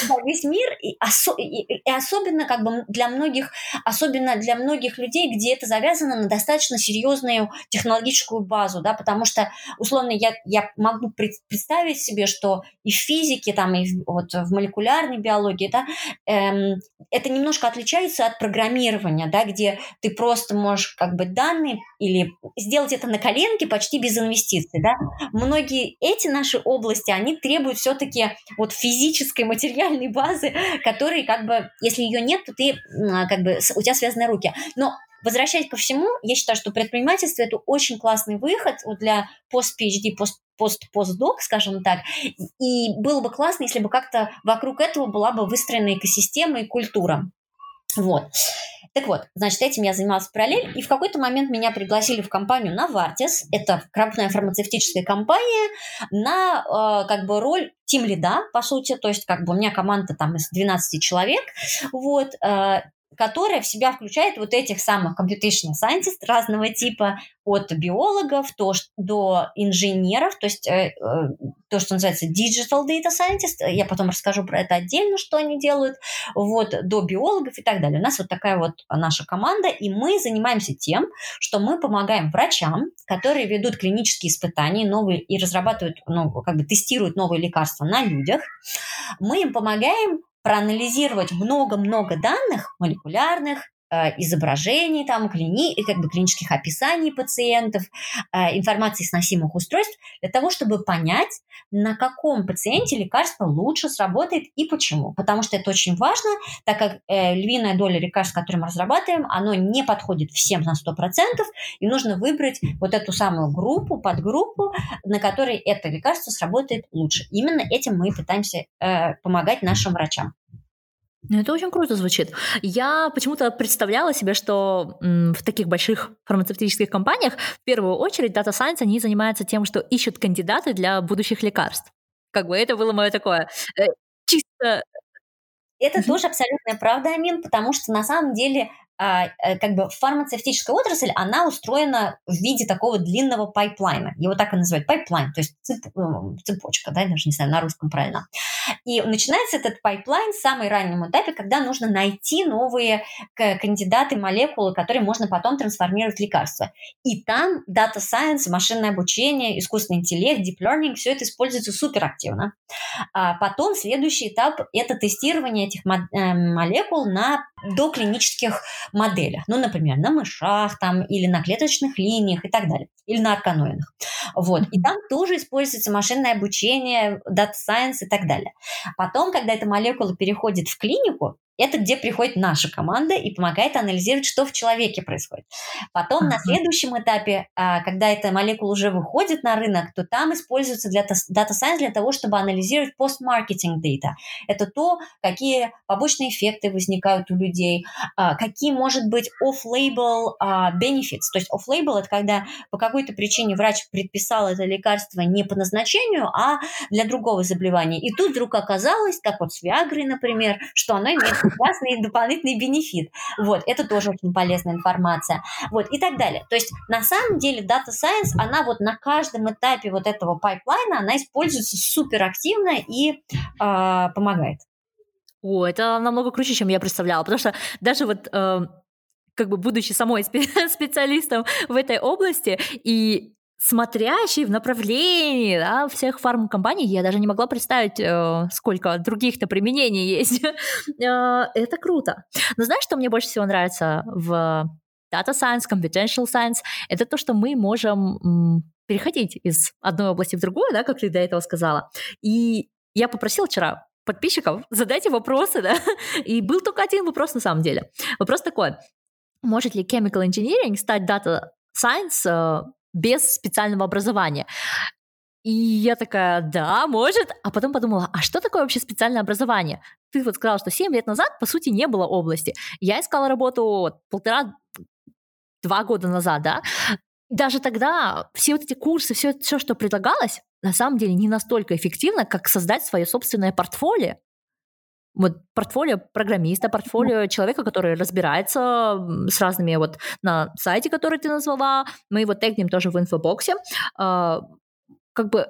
Да, весь мир. И, осо- и, и особенно как бы для многих, особенно для многих людей, где это завязано на достаточно серьезную технологическую базу, да, потому что, условно, я, я могу представить себе, что и в физике, там, и в, вот, в молекулярной биологии, да, эм, это немножко отличается от программирования, да, где ты просто можешь как бы данные или сделать это на коленке почти без инвестиций. Да. Многие эти наши области, они требуют все-таки вот физической, материальной базы, которой как бы, если ее нет, то ты как бы, у тебя связаны руки. Но возвращаясь ко всему, я считаю, что предпринимательство – это очень классный выход для пост-пи эйч ди, пост пост-постдок, скажем так, и было бы классно, если бы как-то вокруг этого была бы выстроена экосистема и культура. Вот. Так вот, значит, этим я занималась параллельно, и в какой-то момент меня пригласили в компанию Novartis, это крупная фармацевтическая компания, на э, как бы роль тимлида, по сути, то есть как бы у меня команда там из двенадцати человек, вот, э, которая в себя включает вот этих самых computational scientists разного типа, от биологов до инженеров, то есть э, э, то, что называется digital data scientist, я потом расскажу про это отдельно, что они делают, вот, до биологов и так далее. У нас вот такая вот наша команда, и мы занимаемся тем, что мы помогаем врачам, которые ведут клинические испытания новые и разрабатывают, ну, как бы тестируют новые лекарства на людях. Мы им помогаем проанализировать много-много данных молекулярных, э, изображений, там, клини... как бы клинических описаний пациентов, э, информации сносимых устройств, для того, чтобы понять, на каком пациенте лекарство лучше сработает и почему. Потому что это очень важно, так как э, львиная доля лекарств, которые мы разрабатываем, оно не подходит всем на сто процентов, и нужно выбрать вот эту самую группу, подгруппу, на которой это лекарство сработает лучше. Именно этим мы пытаемся э, помогать нашим врачам. Ну, это очень круто звучит. Я почему-то представляла себе, что м, в таких больших фармацевтических компаниях в первую очередь Data Science, они занимаются тем, что ищут кандидаты для будущих лекарств. Как бы это было мое такое э, чисто... Это mm-hmm. тоже абсолютная правда, Амин, потому что на самом деле как бы фармацевтическая отрасль, она устроена в виде такого длинного пайплайна. Его так и называют пайплайн, то есть цепочка, да, я даже не знаю, на русском правильно. И начинается этот пайплайн в самом раннем этапе, когда нужно найти новые кандидаты, молекулы, которые можно потом трансформировать в лекарства. И там data science, машинное обучение, искусственный интеллект, deep learning, все это используется суперактивно. А потом следующий этап – это тестирование этих молекул на доклинических моделях, ну, например, на мышах там, или на клеточных линиях и так далее, или на арканоидах. Вот. И там тоже используется машинное обучение, data science и так далее. Потом, когда эта молекула переходит в клинику, это где приходит наша команда и помогает анализировать, что в человеке происходит. Потом mm-hmm. на следующем этапе, когда эта молекула уже выходит на рынок, то там используется для Data Science для того, чтобы анализировать post-marketing data. Это то, какие побочные эффекты возникают у людей, какие, может быть, off-label benefits. То есть off-label – это когда по какой-то причине врач предписал это лекарство не по назначению, а для другого заболевания. И тут вдруг оказалось, как вот с Виагрой, например, что оно имеет классный дополнительный бенефит. Вот, это тоже очень полезная информация. Вот, и так далее. То есть, на самом деле, Data Science, она вот на каждом этапе вот этого пайплайна, она используется суперактивно и э, помогает. О, это намного круче, чем я представляла, потому что даже вот... Э, как бы будучи самой специалистом в этой области и смотрящий в направлении, да, всех фармкомпаний, я даже не могла представить, э, сколько других-то применений есть. э, это круто. Но знаешь, что мне больше всего нравится в Data Science, Computational Science? Это то, что мы можем м, переходить из одной области в другую, да, как ты до этого сказала. И я попросила вчера подписчиков, задайте вопросы, да, и был только один вопрос на самом деле. Вопрос такой: может ли Chemical Engineering стать Data Science э, без специального образования? И я такая, да, может. А потом подумала, а что такое вообще специальное образование? Ты вот сказала, что семь лет назад, по сути, не было области. Я искала работу полтора-два года назад, да? Даже тогда все вот эти курсы, все, все, что предлагалось, на самом деле не настолько эффективно, как создать свое собственное портфолио вот портфолио программиста, портфолио человека, который разбирается с разными вот на сайте, который ты назвала. Мы его тегнем тоже в инфобоксе. А, как бы,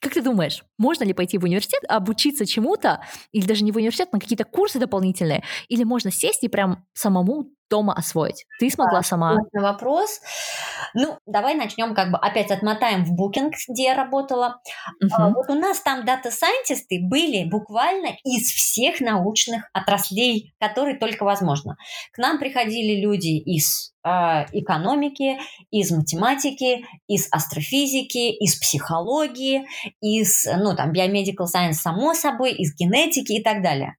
как ты думаешь, можно ли пойти в университет, обучиться чему-то, или даже не в университет, на какие-то курсы дополнительные, или можно сесть и прям самому дома освоить? Ты смогла да, сама? Вопрос. Ну, давай начнем как бы опять отмотаем в Booking, где я работала. Uh-huh. А, вот у нас там дата-сайентисты были буквально из всех научных отраслей, которые только возможно. К нам приходили люди из э, экономики, из математики, из астрофизики, из психологии, из, ну, там, biomedical science, само собой, из генетики и так далее.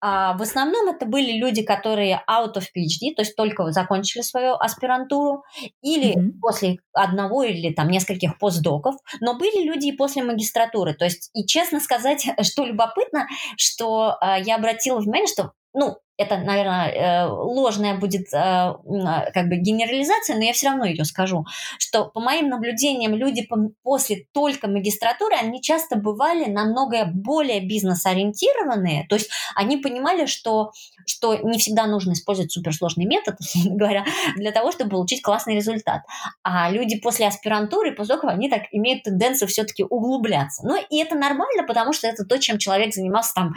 А, в основном это были люди, которые out of пи эйч ди, то есть только закончили свою аспирантуру, или mm-hmm. после одного или там нескольких постдоков, но были люди и после магистратуры. То есть, и честно сказать, что любопытно, что а, я обратила внимание, что, ну, это, наверное, ложная будет как бы генерализация, но я все равно ее скажу, что по моим наблюдениям люди после только магистратуры, они часто бывали намного более бизнес-ориентированные, то есть они понимали, что, что не всегда нужно использовать суперсложный метод, говоря, для того, чтобы получить классный результат. А люди после аспирантуры, после того, они так имеют тенденцию все-таки углубляться. Ну и это нормально, потому что это то, чем человек занимался там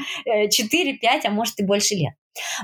четыре-пять, а может и больше лет.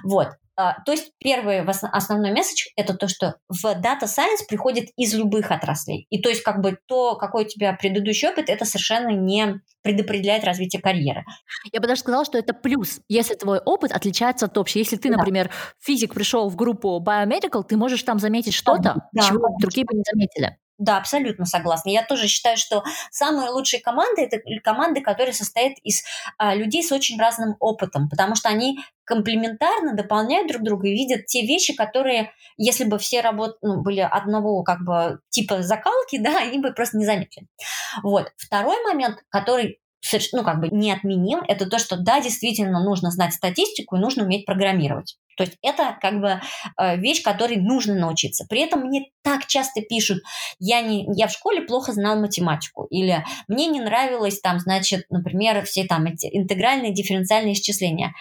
Вот, то есть первый основной месседж – это то, что в Data Science приходит из любых отраслей. И то есть как бы то, какой у тебя предыдущий опыт, это совершенно не предопределяет развитие карьеры. Я бы даже сказала, что это плюс, если твой опыт отличается от общего. Если ты, да. например, физик пришел в группу Biomedical, ты можешь там заметить что-то, да, чего да. другие бы не заметили. Да, абсолютно согласна. Я тоже считаю, что самые лучшие команды – это команды, которые состоят из а, людей с очень разным опытом, потому что они комплементарно дополняют друг друга и видят те вещи, которые, если бы все работ... ну, были одного как бы типа закалки, да, они бы просто не заметили. Вот. Второй момент, который ну, как бы неотменим, это то, что да, действительно нужно знать статистику и нужно уметь программировать. То есть это как бы вещь, которой нужно научиться. При этом мне так часто пишут, я, не, я в школе плохо знал математику, или мне не нравилось там, значит, например, все там эти интегральные, дифференциальные исчисления.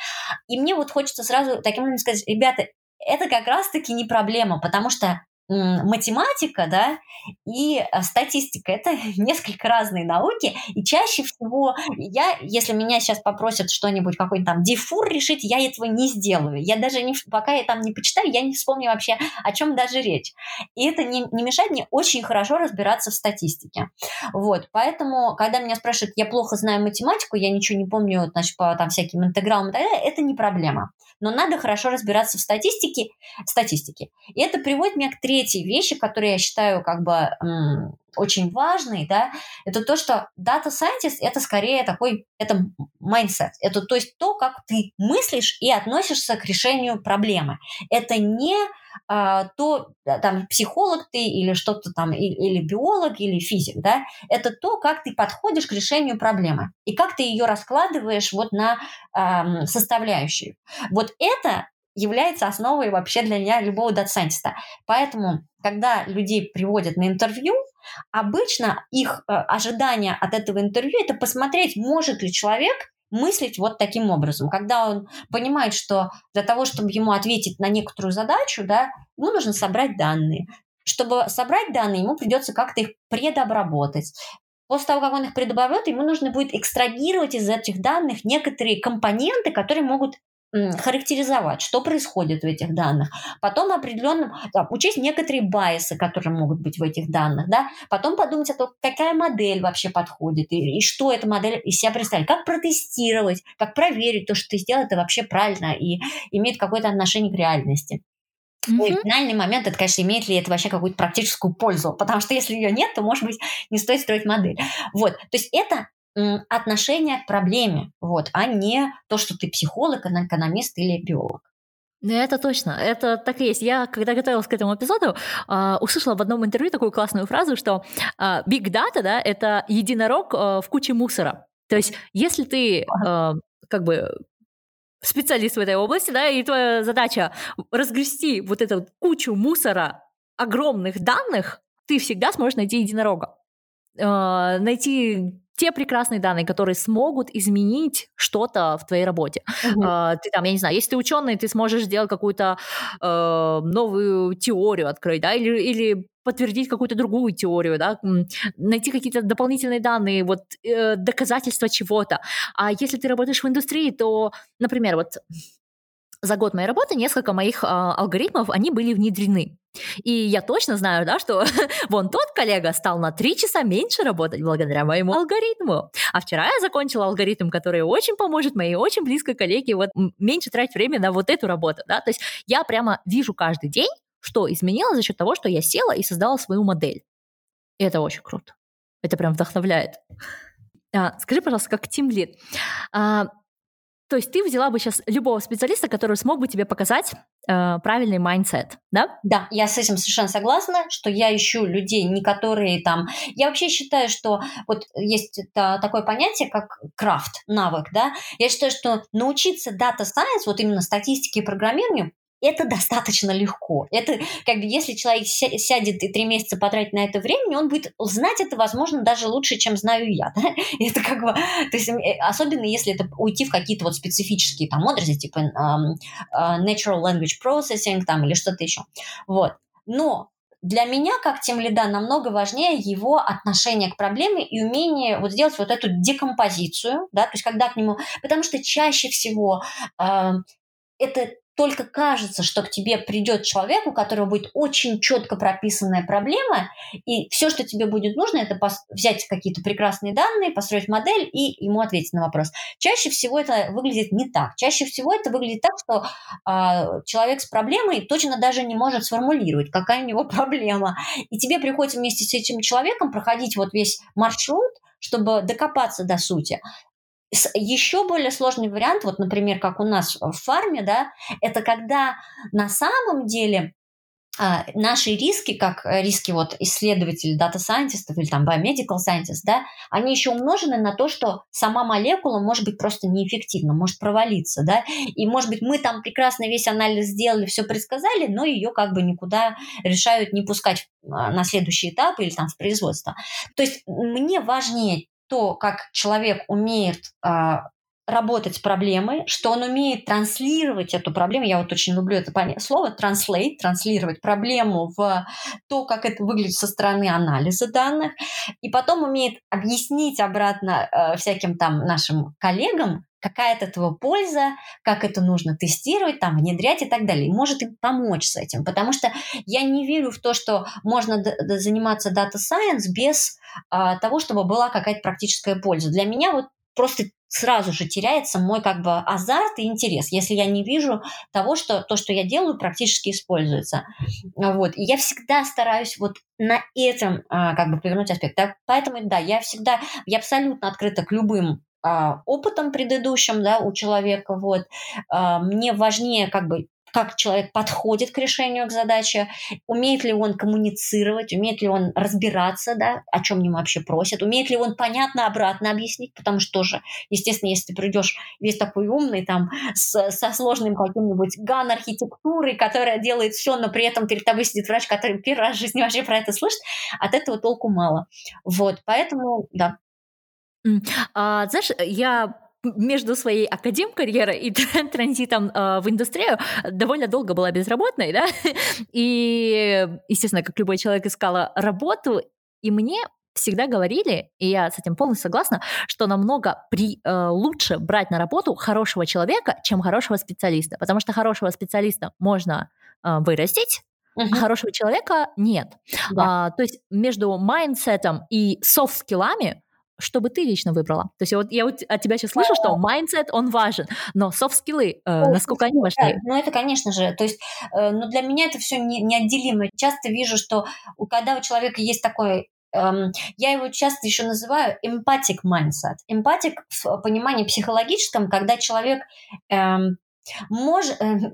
И мне вот хочется сразу таким образом сказать, ребята, это как раз-таки не проблема, потому что математика, да, и статистика – это несколько разные науки, и чаще всего я, если меня сейчас попросят что-нибудь, какой-нибудь там дифур решить, я этого не сделаю. Я даже не, пока я там не почитаю, я не вспомню вообще, о чем даже речь. И это не, не мешает мне очень хорошо разбираться в статистике. Вот, поэтому, когда меня спрашивают, я плохо знаю математику, я ничего не помню, значит, по там всяким интегралам и так далее, это не проблема. Но надо хорошо разбираться в статистике, статистике. И это приводит меня к третьей вещи, которые я считаю как бы м- очень важной, да, это то, что Data Scientist – это скорее такой, это mindset, это то есть то, как ты мыслишь и относишься к решению проблемы. Это не а, то, там, психолог ты или что-то там, или, или биолог, или физик, да, это то, как ты подходишь к решению проблемы и как ты ее раскладываешь вот на а, составляющие. Вот это является основой вообще для меня любого дата-сайентиста. Поэтому, когда людей приводят на интервью, обычно их э, ожидание от этого интервью – это посмотреть, может ли человек мыслить вот таким образом. Когда он понимает, что для того, чтобы ему ответить на некоторую задачу, да, ему нужно собрать данные. Чтобы собрать данные, ему придется как-то их предобработать. После того, как он их предобработает, ему нужно будет экстрагировать из этих данных некоторые компоненты, которые могут характеризовать, что происходит в этих данных, потом определенно да, учесть некоторые байсы, которые могут быть в этих данных, да, потом подумать о том, какая модель вообще подходит и, и что эта модель из себя представляет, как протестировать, как проверить то, что ты сделал, это вообще правильно и имеет какое-то отношение к реальности. Mm-hmm. И финальный момент, это, конечно, имеет ли это вообще какую-то практическую пользу, потому что если ее нет, то, может быть, не стоит строить модель. Вот, то есть это отношение к проблеме, вот, а не то, что ты психолог, экономист или биолог. Это точно, это так и есть. Я, когда готовилась к этому эпизоду, э, услышала в одном интервью такую классную фразу, что э, big data, да, это единорог э, в куче мусора. То есть, если ты э, как бы специалист в этой области, да, и твоя задача разгрести вот эту кучу мусора огромных данных, ты всегда сможешь найти единорога. Э, найти те прекрасные данные, которые смогут изменить что-то в твоей работе. Угу. А, ты там, я не знаю, если ты ученый, ты сможешь сделать какую-то э, новую теорию открыть, да, или, или подтвердить какую-то другую теорию, да, найти какие-то дополнительные данные, вот, э, доказательства чего-то. А если ты работаешь в индустрии, то, например, вот за год моей работы несколько моих э, алгоритмов, они были внедрены. И я точно знаю, да, что вон тот коллега стал на три часа меньше работать благодаря моему алгоритму. А вчера я закончила алгоритм, который очень поможет моей очень близкой коллеге вот меньше тратить время на вот эту работу, да. То есть я прямо вижу каждый день, что изменилось за счет того, что я села и создала свою модель. И это очень круто. Это прям вдохновляет. А, скажи, пожалуйста, как тимлид, а, то есть ты взяла бы сейчас любого специалиста, который смог бы тебе показать э, правильный майндсет, да? Да, я с этим совершенно согласна, что я ищу людей, не которые там... Я вообще считаю, что вот есть такое понятие, как крафт, навык, да? Я считаю, что научиться data science, вот именно статистике и программированию, это достаточно легко. Это как бы если человек сядет и три месяца потратит на это времени, он будет знать это, возможно, даже лучше, чем знаю я. Да? Это как бы, то есть, особенно если это уйти в какие-то вот специфические там отрасли, типа um, uh, natural language processing там, или что-то еще. Вот. Но для меня, как тимлида, намного важнее его отношение к проблеме и умение вот сделать вот эту декомпозицию, да, то есть когда к нему... Потому что чаще всего э, это... Только кажется, что к тебе придет человек, у которого будет очень четко прописанная проблема, и все, что тебе будет нужно, это пос- взять какие-то прекрасные данные, построить модель и ему ответить на вопрос. Чаще всего это выглядит не так. Чаще всего это выглядит так, что а, человек с проблемой точно даже не может сформулировать, какая у него проблема. И тебе приходится вместе с этим человеком проходить вот весь маршрут, чтобы докопаться до сути. Еще более сложный вариант, вот, например, как у нас в фарме, да, это когда на самом деле а, наши риски, как риски вот, исследователей, дата-сайентистов или там биомедикал-сайентист, да, они еще умножены на то, что сама молекула может быть просто неэффективна, может провалиться, да, и, может быть, мы там прекрасно весь анализ сделали, все предсказали, но ее как бы никуда решают не пускать на следующий этап или там в производство. То есть мне важнее то, как человек умеет а, работать с проблемой, что он умеет транслировать эту проблему. Я вот очень люблю это слово «транслейт», транслировать проблему в то, как это выглядит со стороны анализа данных, и потом умеет объяснить обратно а, всяким там нашим коллегам, какая от этого польза, как это нужно тестировать, там, внедрять и так далее. И может им помочь с этим, потому что я не верю в то, что можно д- д- заниматься data science без а, того, чтобы была какая-то практическая польза. Для меня вот просто сразу же теряется мой как бы азарт и интерес, если я не вижу того, что то, что я делаю, практически используется. Вот. И я всегда стараюсь вот на этом а, как бы повернуть аспект. Да? Поэтому, да, я всегда, я абсолютно открыта к любым опытом предыдущим, да, у человека. Вот. Мне важнее, как бы, как человек подходит к решению, к задаче, умеет ли он коммуницировать, умеет ли он разбираться, да, о чем ему вообще просят, умеет ли он понятно обратно объяснить, потому что тоже, естественно, если ты придешь весь такой умный, там, с, со сложным каким-нибудь ган-архитектурой, которая делает все, но при этом перед тобой сидит врач, который первый раз в жизни вообще про это слышит, от этого толку мало. Вот, поэтому, да. А, знаешь, я между своей академ-карьерой и транзитом а, в индустрию довольно долго была безработной, да, и, естественно, как любой человек, искала работу, и мне всегда говорили, и я с этим полностью согласна, что намного при, э, лучше брать на работу хорошего человека, чем хорошего специалиста, потому что хорошего специалиста можно э, вырастить, а хорошего человека нет. Да. А, то есть между майндсетом и софт-скиллами что бы ты лично выбрала? То есть вот я вот от тебя сейчас слышу, что майндсет, он важен, но софт-скиллы, э, насколько они важны? Да, ну это, конечно же, то есть э, но для меня это все не, неотделимо. Часто вижу, что у, когда у человека есть такой, эм, я его часто еще называю empathic mindset. Empathic в понимании психологическом, когда человек... Эм, Мож,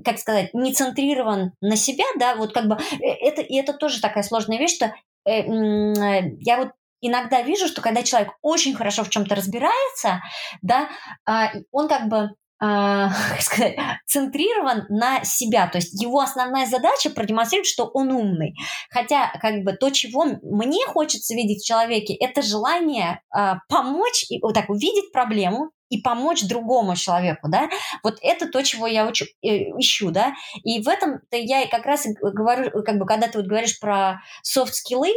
как сказать, не центрирован на себя, да, вот как бы это, и это тоже такая сложная вещь, что э, э, я вот иногда вижу, что когда человек очень хорошо в чем-то разбирается, да, э, он как бы как сказать, центрирован на себя, то есть его основная задача продемонстрировать, что он умный. Хотя, как бы, то, чего мне хочется видеть в человеке, это желание а, помочь, и, вот так, увидеть проблему и помочь другому человеку, да, вот это то, чего я учу, ищу, да, и в этом-то я и как раз говорю, как бы, когда ты вот говоришь про софт-скиллы,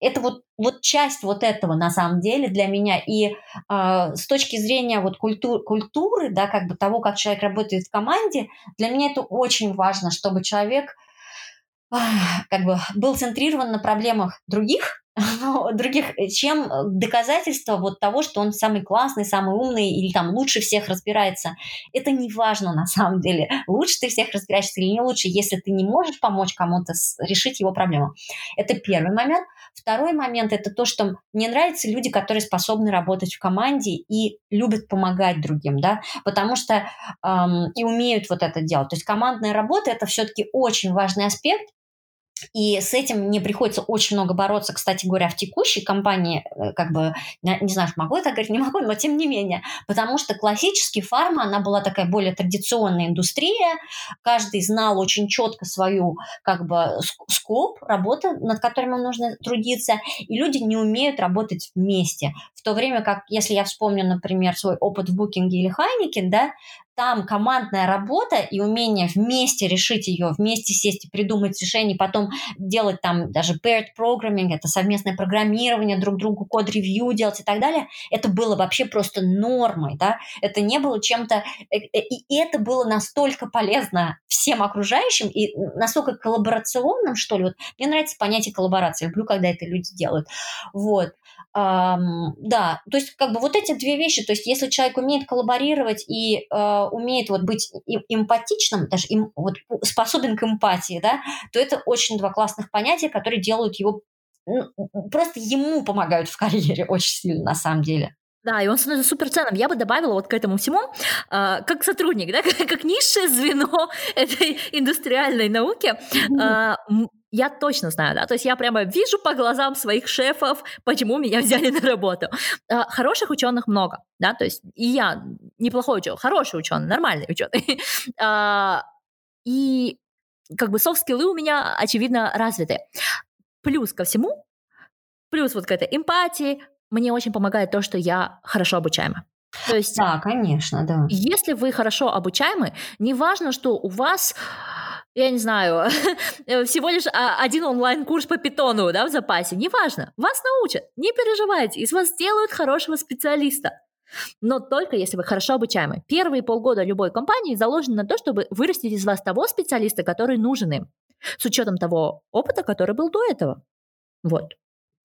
это вот, вот часть вот этого на самом деле для меня. И э, с точки зрения вот культур, культуры, да, как бы того, как человек работает в команде, для меня это очень важно, чтобы человек э, как бы был центрирован на проблемах других, других, чем доказательство вот того, что он самый классный, самый умный или там лучше всех разбирается. Это не важно на самом деле. Лучше ты всех разбираешься или не лучше, если ты не можешь помочь кому-то решить его проблему. Это первый момент. Второй момент – это то, что мне нравятся люди, которые способны работать в команде и любят помогать другим, да, потому что эм, и умеют вот это делать. То есть командная работа – это все-таки очень важный аспект, и с этим мне приходится очень много бороться, кстати говоря, в текущей компании, как бы, не знаю, могу это говорить, не могу, но тем не менее, потому что классический фарма, она была такая более традиционная индустрия, каждый знал очень четко свою, как бы, скоп работы, над которой им нужно трудиться, и люди не умеют работать вместе, в то время как, если я вспомню, например, свой опыт в Booking или Heineken, да, там командная работа и умение вместе решить ее, вместе сесть и придумать решение, потом делать там даже paired programming, это совместное программирование, друг другу код-ревью делать и так далее, это было вообще просто нормой, да, это не было чем-то, и это было настолько полезно всем окружающим и настолько коллаборационным, что ли, вот мне нравится понятие коллаборации, люблю, когда это люди делают, вот. Um, да, то есть как бы вот эти две вещи, то есть если человек умеет коллаборировать и э, умеет вот быть им, эмпатичным, даже им, вот, способен к эмпатии, да, то это очень два классных понятия, которые делают его, ну, просто ему помогают в карьере очень сильно на самом деле. Да, и он становится суперценным. Я бы добавила вот к этому всему, э, как сотрудник, да, как, как низшее звено этой индустриальной науки, э, я точно знаю, да, то есть я прямо вижу по глазам своих шефов, почему меня взяли на работу. Э, хороших ученых много, да, то есть и я неплохой ученый, хороший ученый, нормальный ученый. Э, и как бы софт-скиллы у меня, очевидно, развиты. Плюс ко всему, плюс вот к этой эмпатии, мне очень помогает то, что я хорошо обучаема. То есть, да, конечно, да. Если вы хорошо обучаемы, неважно, что у вас, я не знаю, всего лишь один онлайн-курс по питону, да, в запасе, неважно, вас научат, не переживайте, из вас сделают хорошего специалиста. Но только если вы хорошо обучаемы. Первые полгода любой компании заложены на то, чтобы вырастить из вас того специалиста, который нужен им, с учетом того опыта, который был до этого. Вот.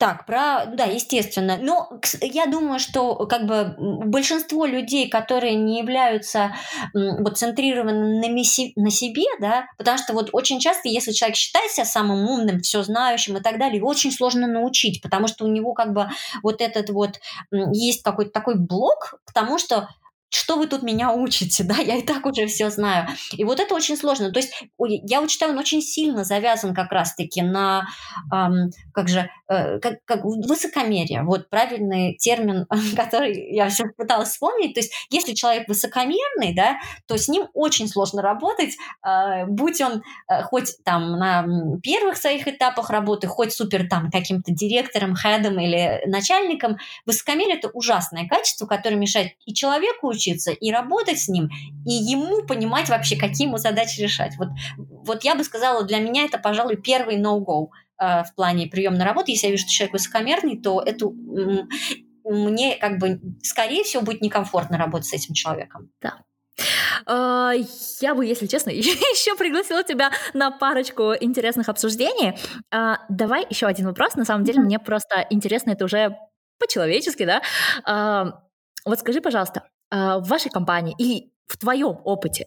Так, про, да, естественно. Но я думаю, что как бы большинство людей, которые не являются вот центрированными на, на себе, да, потому что вот очень часто, если человек считает себя самым умным, все знающим и так далее, его очень сложно научить, потому что у него как бы вот этот вот есть какой-то такой блок к тому, что что вы тут меня учите, да, я и так уже все знаю. И вот это очень сложно. То есть я вот считаю, он очень сильно завязан как раз-таки на, эм, как же, э, как, как высокомерие. Вот правильный термин, который я все пыталась вспомнить. То есть если человек высокомерный, да, то с ним очень сложно работать, э, будь он э, хоть там на первых своих этапах работы, хоть супер там каким-то директором, хедом или начальником. Высокомерие – это ужасное качество, которое мешает и человеку учиться, и работать с ним, и ему понимать вообще, какие ему задачи решать. Вот, вот я бы сказала, для меня это, пожалуй, первый no-go э, в плане приемной работы. Если я вижу, что человек высокомерный, то это, м- мне, как бы, скорее всего, будет некомфортно работать с этим человеком. Да. Я бы, если честно, еще пригласила тебя на парочку интересных обсуждений. Давай еще один вопрос. На самом деле, мне просто интересно, это уже по-человечески, да? Вот скажи, пожалуйста, в вашей компании или в твоем опыте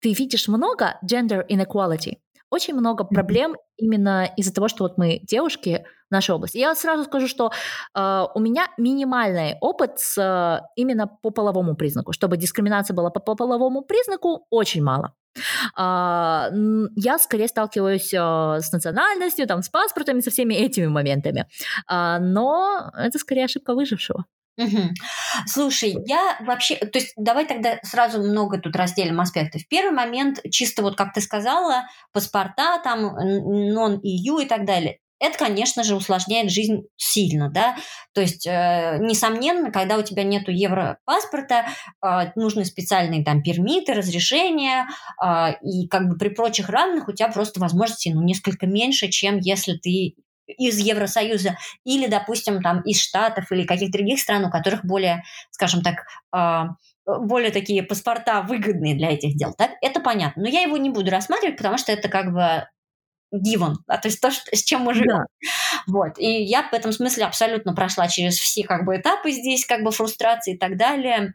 ты видишь много gender inequality? Очень много проблем именно из-за того, что вот мы девушки в нашей области. Я сразу скажу, что э, у меня минимальный опыт с, э, именно по половому признаку. Чтобы дискриминация была по, по половому признаку, очень мало. Э, я скорее сталкиваюсь э, с национальностью, там, с паспортами, со всеми этими моментами. Э, но это скорее ошибка выжившего. Угу. Слушай, я вообще... То есть давай тогда сразу много тут разделим аспектов. Первый момент, чисто вот как ты сказала, паспорта, там, нон-и-ю и так далее. Это, конечно же, усложняет жизнь сильно, да, то есть, э, несомненно, когда у тебя нету европаспорта, э, нужны специальные там пермиты, разрешения, э, и как бы при прочих равных у тебя просто возможности, ну, несколько меньше, чем если ты из Евросоюза или, допустим, там из Штатов или каких-то других стран, у которых более, скажем так, э, более такие паспорта выгодные для этих дел, так, это понятно, но я его не буду рассматривать, потому что это как бы... given, да, то есть то, с чем мы живем. Да. Вот. И я в этом смысле абсолютно прошла через все как бы этапы здесь, как бы фрустрации и так далее.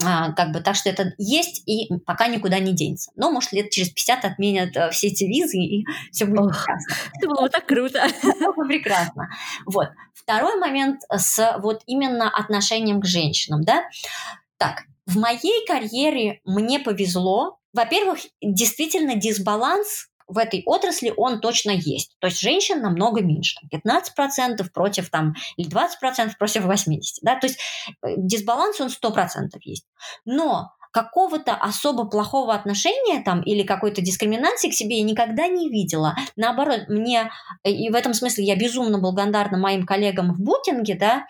А, как бы, так что это есть и пока никуда не денется. Но, может, лет через пятьдесят отменят а, все эти визы, и все будет прекрасно. Это было так круто. Прекрасно. Вот. Второй момент с вот именно отношением к женщинам, да. Так, в моей карьере мне повезло. Во-первых, действительно дисбаланс в этой отрасли он точно есть. То есть женщин намного меньше. пятнадцать процентов против там, или двадцать процентов против восемьдесят процентов. Да? То есть дисбаланс он сто процентов есть. Но какого-то особо плохого отношения там, или какой-то дискриминации к себе я никогда не видела. Наоборот, мне, и в этом смысле я безумно благодарна моим коллегам в Booking, да,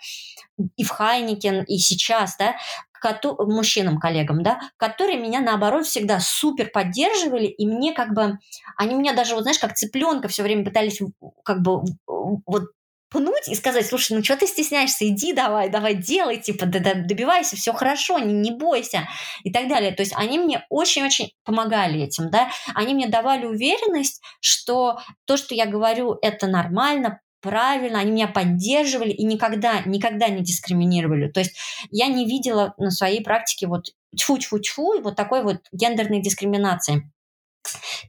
и в Heineken, и сейчас, да, кото- мужчинам-коллегам, да, которые меня, наоборот, всегда супер поддерживали, и мне как бы, они меня даже, вот знаешь, как цыпленка все время пытались как бы вот пнуть и сказать, слушай, ну что ты стесняешься, иди давай, давай делай, типа добивайся, все хорошо, не, не бойся и так далее. То есть они мне очень-очень помогали этим, да, они мне давали уверенность, что то, что я говорю, это нормально, правильно, они меня поддерживали и никогда, никогда не дискриминировали. То есть я не видела на своей практике вот тьфу-тьфу-тьфу и вот такой вот гендерной дискриминации.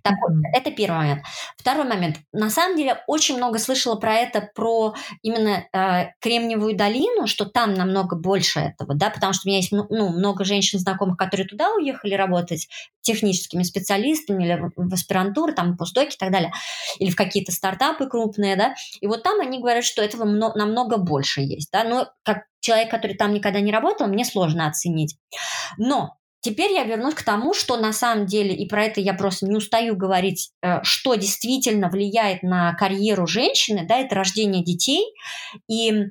Так, это первый момент. Второй момент. На самом деле, очень много слышала про это, про именно э, Кремниевую долину, что там намного больше этого, да, потому что у меня есть ну, много женщин-знакомых, которые туда уехали работать техническими специалистами или в аспирантуру, там, постдоки и так далее, или в какие-то стартапы крупные, да, и вот там они говорят, что этого много, намного больше есть, да, но как человек, который там никогда не работал, мне сложно оценить. Но теперь я вернусь к тому, что на самом деле, и про это я просто не устаю говорить, что действительно влияет на карьеру женщины, да, это рождение детей, и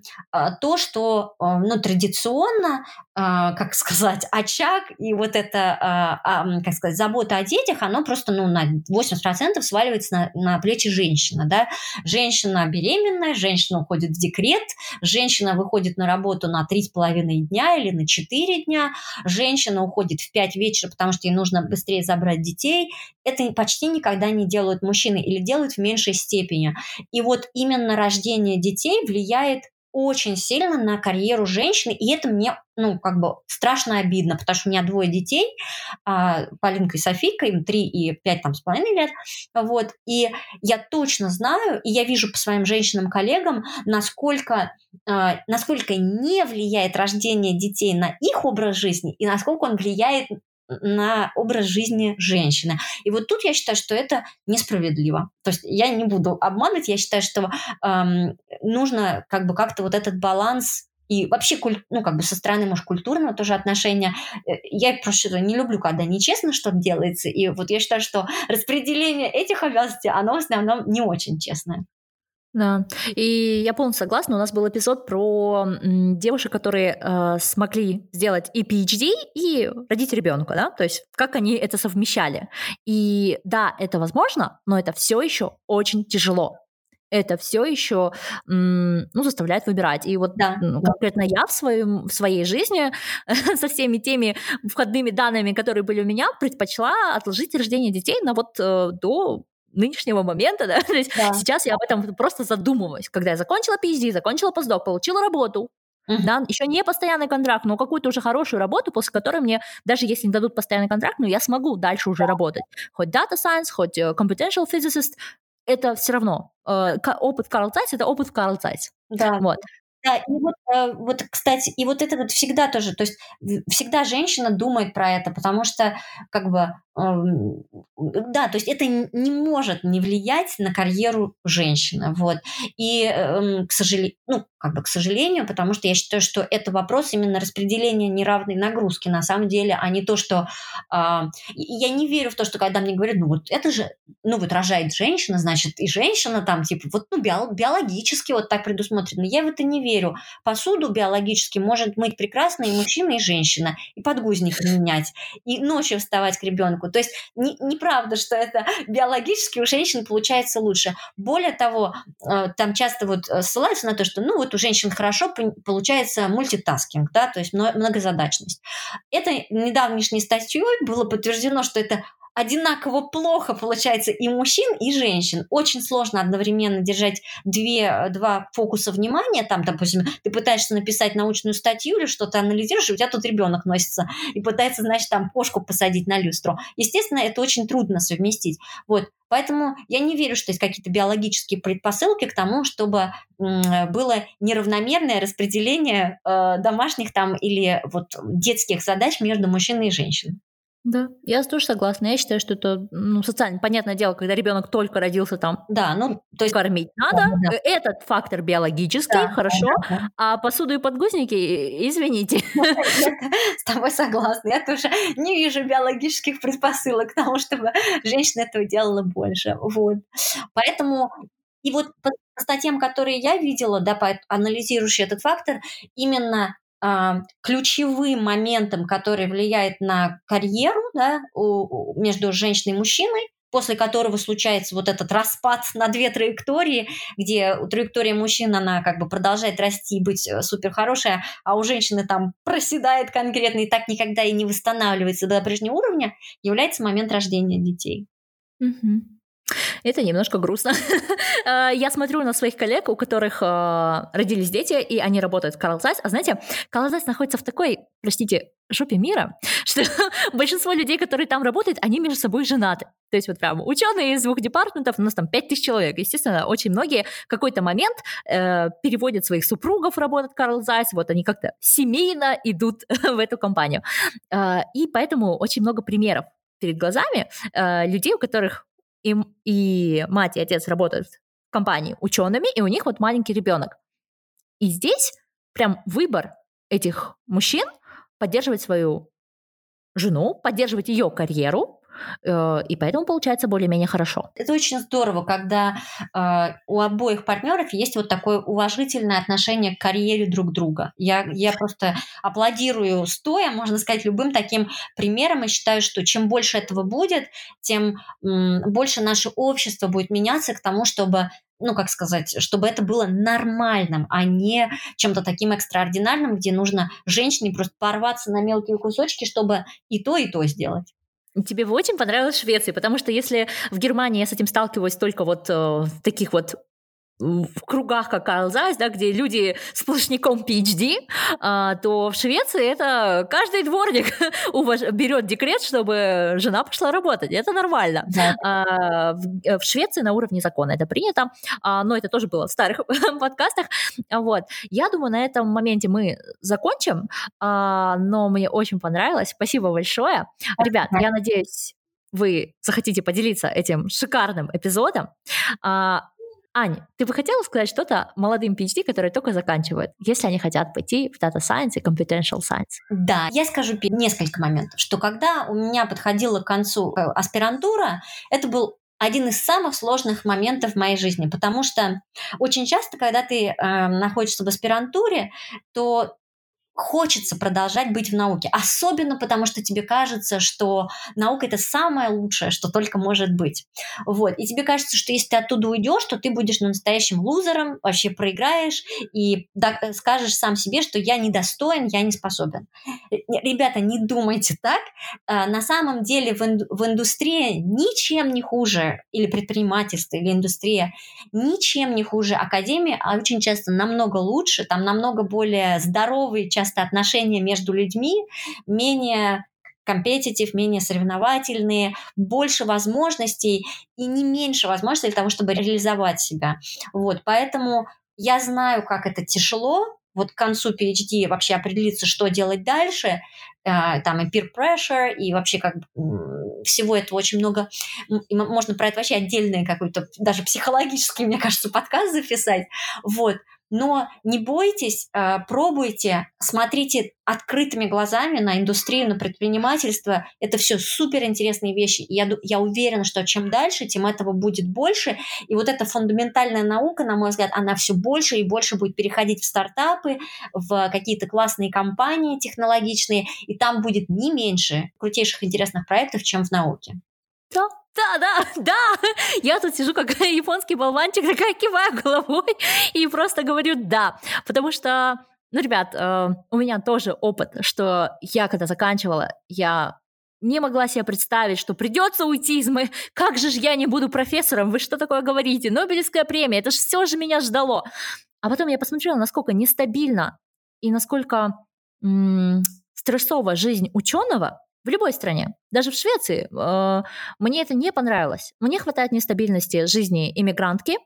то, что, ну, традиционно, как сказать, очаг и вот эта, как сказать, забота о детях, оно просто, ну, на восемьдесят процентов сваливается на, на плечи женщины, да, женщина беременная, женщина уходит в декрет, женщина выходит на работу на три с половиной дня или на четыре дня, женщина уходит в пять вечера, потому что ей нужно быстрее забрать детей. Это почти никогда не делают мужчины или делают в меньшей степени. И вот именно рождение детей влияет очень сильно на карьеру женщины, и это мне, ну, как бы страшно обидно, потому что у меня двое детей, Полинка и Софийка, им три и пять там с половиной лет, вот, и я точно знаю, и я вижу по своим женщинам-коллегам, насколько, насколько не влияет рождение детей на их образ жизни, и насколько он влияет на образ жизни женщины. И вот тут я считаю, что это несправедливо. То есть я не буду обманывать, я считаю, что эм, нужно как бы как-то вот этот баланс и вообще, ну, как бы со стороны, может, культурного тоже отношения. Я просто не люблю, когда нечестно что-то делается. И вот я считаю, что распределение этих обязанностей, оно в основном не очень честное. Да, и я полностью согласна. У нас был эпизод про девушек, которые э, смогли сделать и пи эйч ди, и родить ребенка, да, то есть как они это совмещали. И да, это возможно, но это все еще очень тяжело. Это все еще, ну, заставляет выбирать. И вот да, ну, конкретно да. я в, своем, в своей жизни со всеми теми входными данными, которые были у меня, предпочла отложить рождение детей на вот э, до... нынешнего момента, да? То есть да. Сейчас я об этом просто задумываюсь. Когда я закончила пи эйч ди, закончила постдок, получила работу, uh-huh. да? Еще не постоянный контракт, но какую-то уже хорошую работу, после которой мне, даже если не дадут постоянный контракт, ну, я смогу дальше уже работать. Хоть data science, хоть computational physicist, это все равно. Э, опыт Carl Zeiss — это опыт Carl Zeiss. Да. Вот. Да, и вот, вот, кстати, и вот это вот всегда тоже, то есть всегда женщина думает про это, потому что как бы да, то есть это не может не влиять на карьеру женщины, вот. И, к сожалению, ну, как бы к сожалению, потому что я считаю, что это вопрос именно распределения неравной нагрузки, на самом деле, а не то, что... Я не верю в то, что когда мне говорят, ну, вот это же, ну, вот рожает женщина, значит, и женщина там, типа, вот, ну, биологически вот так предусмотрено. Я в это не верю. Посуду биологически может мыть прекрасно и мужчина, и женщина, и подгузник менять, и ночью вставать к ребенку. То есть не, неправда, что это биологически у женщин получается лучше. Более того, там часто вот ссылаются на то, что ну вот у женщин хорошо получается мультитаскинг, да, то есть многозадачность. Это недавнешней статьей было подтверждено, что это одинаково плохо получается и мужчин, и женщин. Очень сложно одновременно держать две, два фокуса внимания. Там, допустим, ты пытаешься написать научную статью или что-то анализируешь, и у тебя тут ребенок носится и пытается, значит, там кошку посадить на люстру. Естественно, это очень трудно совместить. Вот. Поэтому я не верю, что есть какие-то биологические предпосылки к тому, чтобы было неравномерное распределение домашних там или вот детских задач между мужчиной и женщиной. Да, я тоже согласна. Я считаю, что это ну, социально понятное дело, когда ребенок только родился там, да, ну, то есть кормить надо. Да, да. Этот фактор биологический, да, хорошо. Да, да. А посуду и подгузники, извините. С тобой согласна. Я тоже не вижу биологических предпосылок к тому, чтобы женщина этого делала больше. Вот. Поэтому и вот по статьям, которые я видела, да, анализирующие этот фактор, именно ключевым моментом, который влияет на карьеру, да, у, у, между женщиной и мужчиной, после которого случается вот этот распад на две траектории, где траектория мужчин, она как бы продолжает расти и быть супер хорошая, а у женщины там проседает конкретно и так никогда и не восстанавливается до прежнего уровня, является момент рождения детей. Mm-hmm. Это немножко грустно. Я смотрю на своих коллег, у которых родились дети, и они работают в Carl Zeiss. А знаете, Carl Zeiss находится в такой, простите, жопе мира, что большинство людей, которые там работают, они между собой женаты. То есть вот прям ученые из двух департаментов, у нас там пять тысяч человек. Естественно, очень многие в какой-то момент э, переводят своих супругов работать в Carl Zeiss, вот они как-то семейно идут в эту компанию. Э, и поэтому очень много примеров перед глазами э, людей, у которых И, и мать, и отец работают в компании учеными, и у них вот маленький ребенок. И здесь прям выбор этих мужчин поддерживать свою жену, поддерживать ее карьеру, э, и поэтому получается более-менее хорошо. Это очень здорово, когда э, у обоих партнеров есть вот такое уважительное отношение к карьере друг друга. Я, я просто аплодирую стоя, можно сказать, любым таким примером, и считаю, что чем больше этого будет, тем больше наше общество будет меняться к тому, чтобы, ну, как сказать, чтобы это было нормальным, а не чем-то таким экстраординарным, где нужно женщине просто порваться на мелкие кусочки, чтобы и то, и то сделать. Тебе очень понравилась Швеция, потому что если в Германии я с этим сталкиваюсь только вот э, в таких вот в кругах, как Carl Zeiss, да, где люди с сплошняком пи эйч ди, а, то в Швеции это каждый дворник уваж... берет декрет, чтобы жена пошла работать. Это нормально. Да. А, в, в Швеции на уровне закона это принято, а, но это тоже было в старых подкастах. Вот. Я думаю, на этом моменте мы закончим, а, но мне очень понравилось. Спасибо большое. Ребят, я надеюсь, вы захотите поделиться этим шикарным эпизодом. А, Ань, ты бы хотела сказать что-то молодым пи эйч ди, которые только заканчивают, если они хотят пойти в Data Science и Computational Science? Да, я скажу несколько моментов, что когда у меня подходила к концу аспирантура, это был один из самых сложных моментов в моей жизни, потому что очень часто, когда ты э, находишься в аспирантуре, то хочется продолжать быть в науке, особенно потому, что тебе кажется, что наука — это самое лучшее, что только может быть. Вот. И тебе кажется, что если ты оттуда уйдешь, то ты будешь настоящим лузером, вообще проиграешь и скажешь сам себе, что я недостоин, я не способен. Ребята, не думайте так. На самом деле в индустрии ничем не хуже, или предпринимательство, или индустрия, ничем не хуже академии, а очень часто намного лучше, там намного более здоровые часто отношения между людьми, менее компетитив, менее соревновательные, больше возможностей и не меньше возможностей для того, чтобы реализовать себя. Вот, поэтому я знаю, как это тяжело, вот к концу пи эйч ди вообще определиться, что делать дальше, там и peer pressure, и вообще как бы всего этого очень много. И можно про это вообще отдельные какой-то, даже психологические, мне кажется, подкасты записать. Вот. Но не бойтесь, пробуйте, смотрите открытыми глазами на индустрию, на предпринимательство. Это все суперинтересные вещи. И я, я уверена, что чем дальше, тем этого будет больше. И вот эта фундаментальная наука, на мой взгляд, она все больше и больше будет переходить в стартапы, в какие-то классные компании технологичные. И там будет не меньше крутейших интересных проектов, чем в науке. Да. Да, да, да, я тут сижу как японский болванчик, такая киваю головой и просто говорю «да», потому что, ну, ребят, э, у меня тоже опыт, что я когда заканчивала, я не могла себе представить, что придется уйти из моей... Как же ж я не буду профессором, вы что такое говорите? Нобелевская премия, это же все же меня ждало. А потом я посмотрела, насколько нестабильно и насколько м- стрессова жизнь ученого, в любой стране, даже в Швеции, э, мне это не понравилось. Мне хватает нестабильности жизни иммигрантки.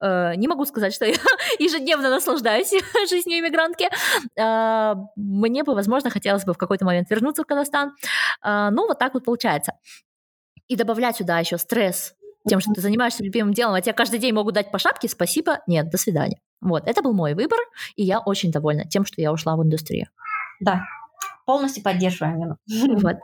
Э, не могу сказать, что я ежедневно наслаждаюсь жизнью иммигрантки. Э, мне бы, возможно, хотелось бы в какой-то момент вернуться в Казахстан. Э, ну, вот так вот получается. И добавлять сюда еще стресс тем, что ты занимаешься любимым делом, а тебе каждый день могут дать по шапке, спасибо, нет, до свидания. Вот, это был мой выбор, и я очень довольна тем, что я ушла в индустрию. Да. Полностью поддерживаю Амину. Вот.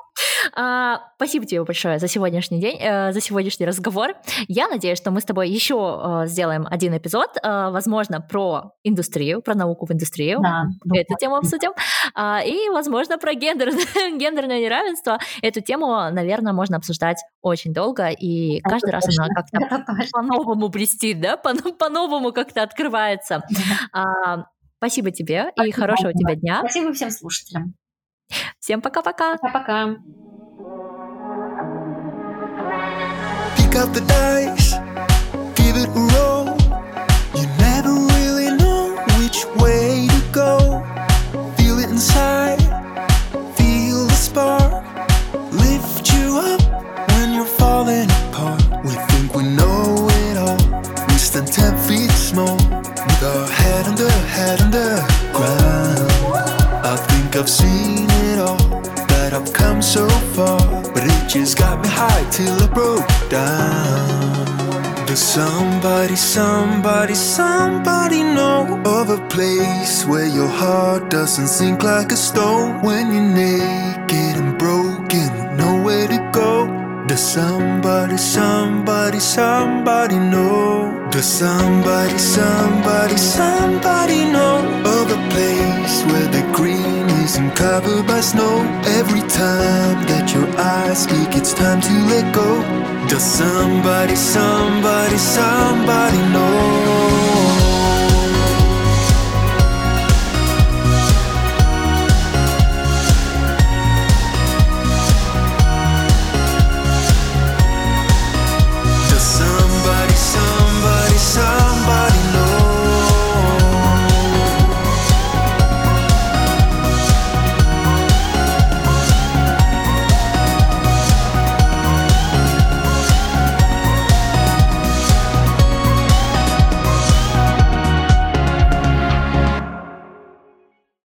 А, спасибо тебе большое за сегодняшний день, э, за сегодняшний разговор. Я надеюсь, что мы с тобой еще э, сделаем один эпизод, э, возможно, про индустрию, про науку в индустрию. Да, эту да. тему обсудим. А, и, возможно, про гендер, гендерное неравенство. Эту тему, наверное, можно обсуждать очень долго, и это каждый точно. раз она как-то по-новому блестит, да? По-новому как-то открывается. А, спасибо тебе спасибо, и хорошего спасибо. тебе дня. Спасибо всем слушателям. Всем пока-пока. Пока-пока. Pick up the dice, give it a roll. You never really know which way to go. Feel it inside, feel the spark. Lift you up when you're falling apart. We think we know it all. We stand ten feet small with our head under, head under ground. I think I've seen it all, that I've come so far, but it just got me high till I broke down. Does somebody, somebody, somebody know of a place where your heart doesn't sink like a stone when you're naked and broken with nowhere to go? Does somebody, somebody, somebody know? Does somebody, somebody, somebody know of a place where the green isn't covered by snow? Every time that your eyes speak, it's time to let go. Does somebody, somebody, somebody know?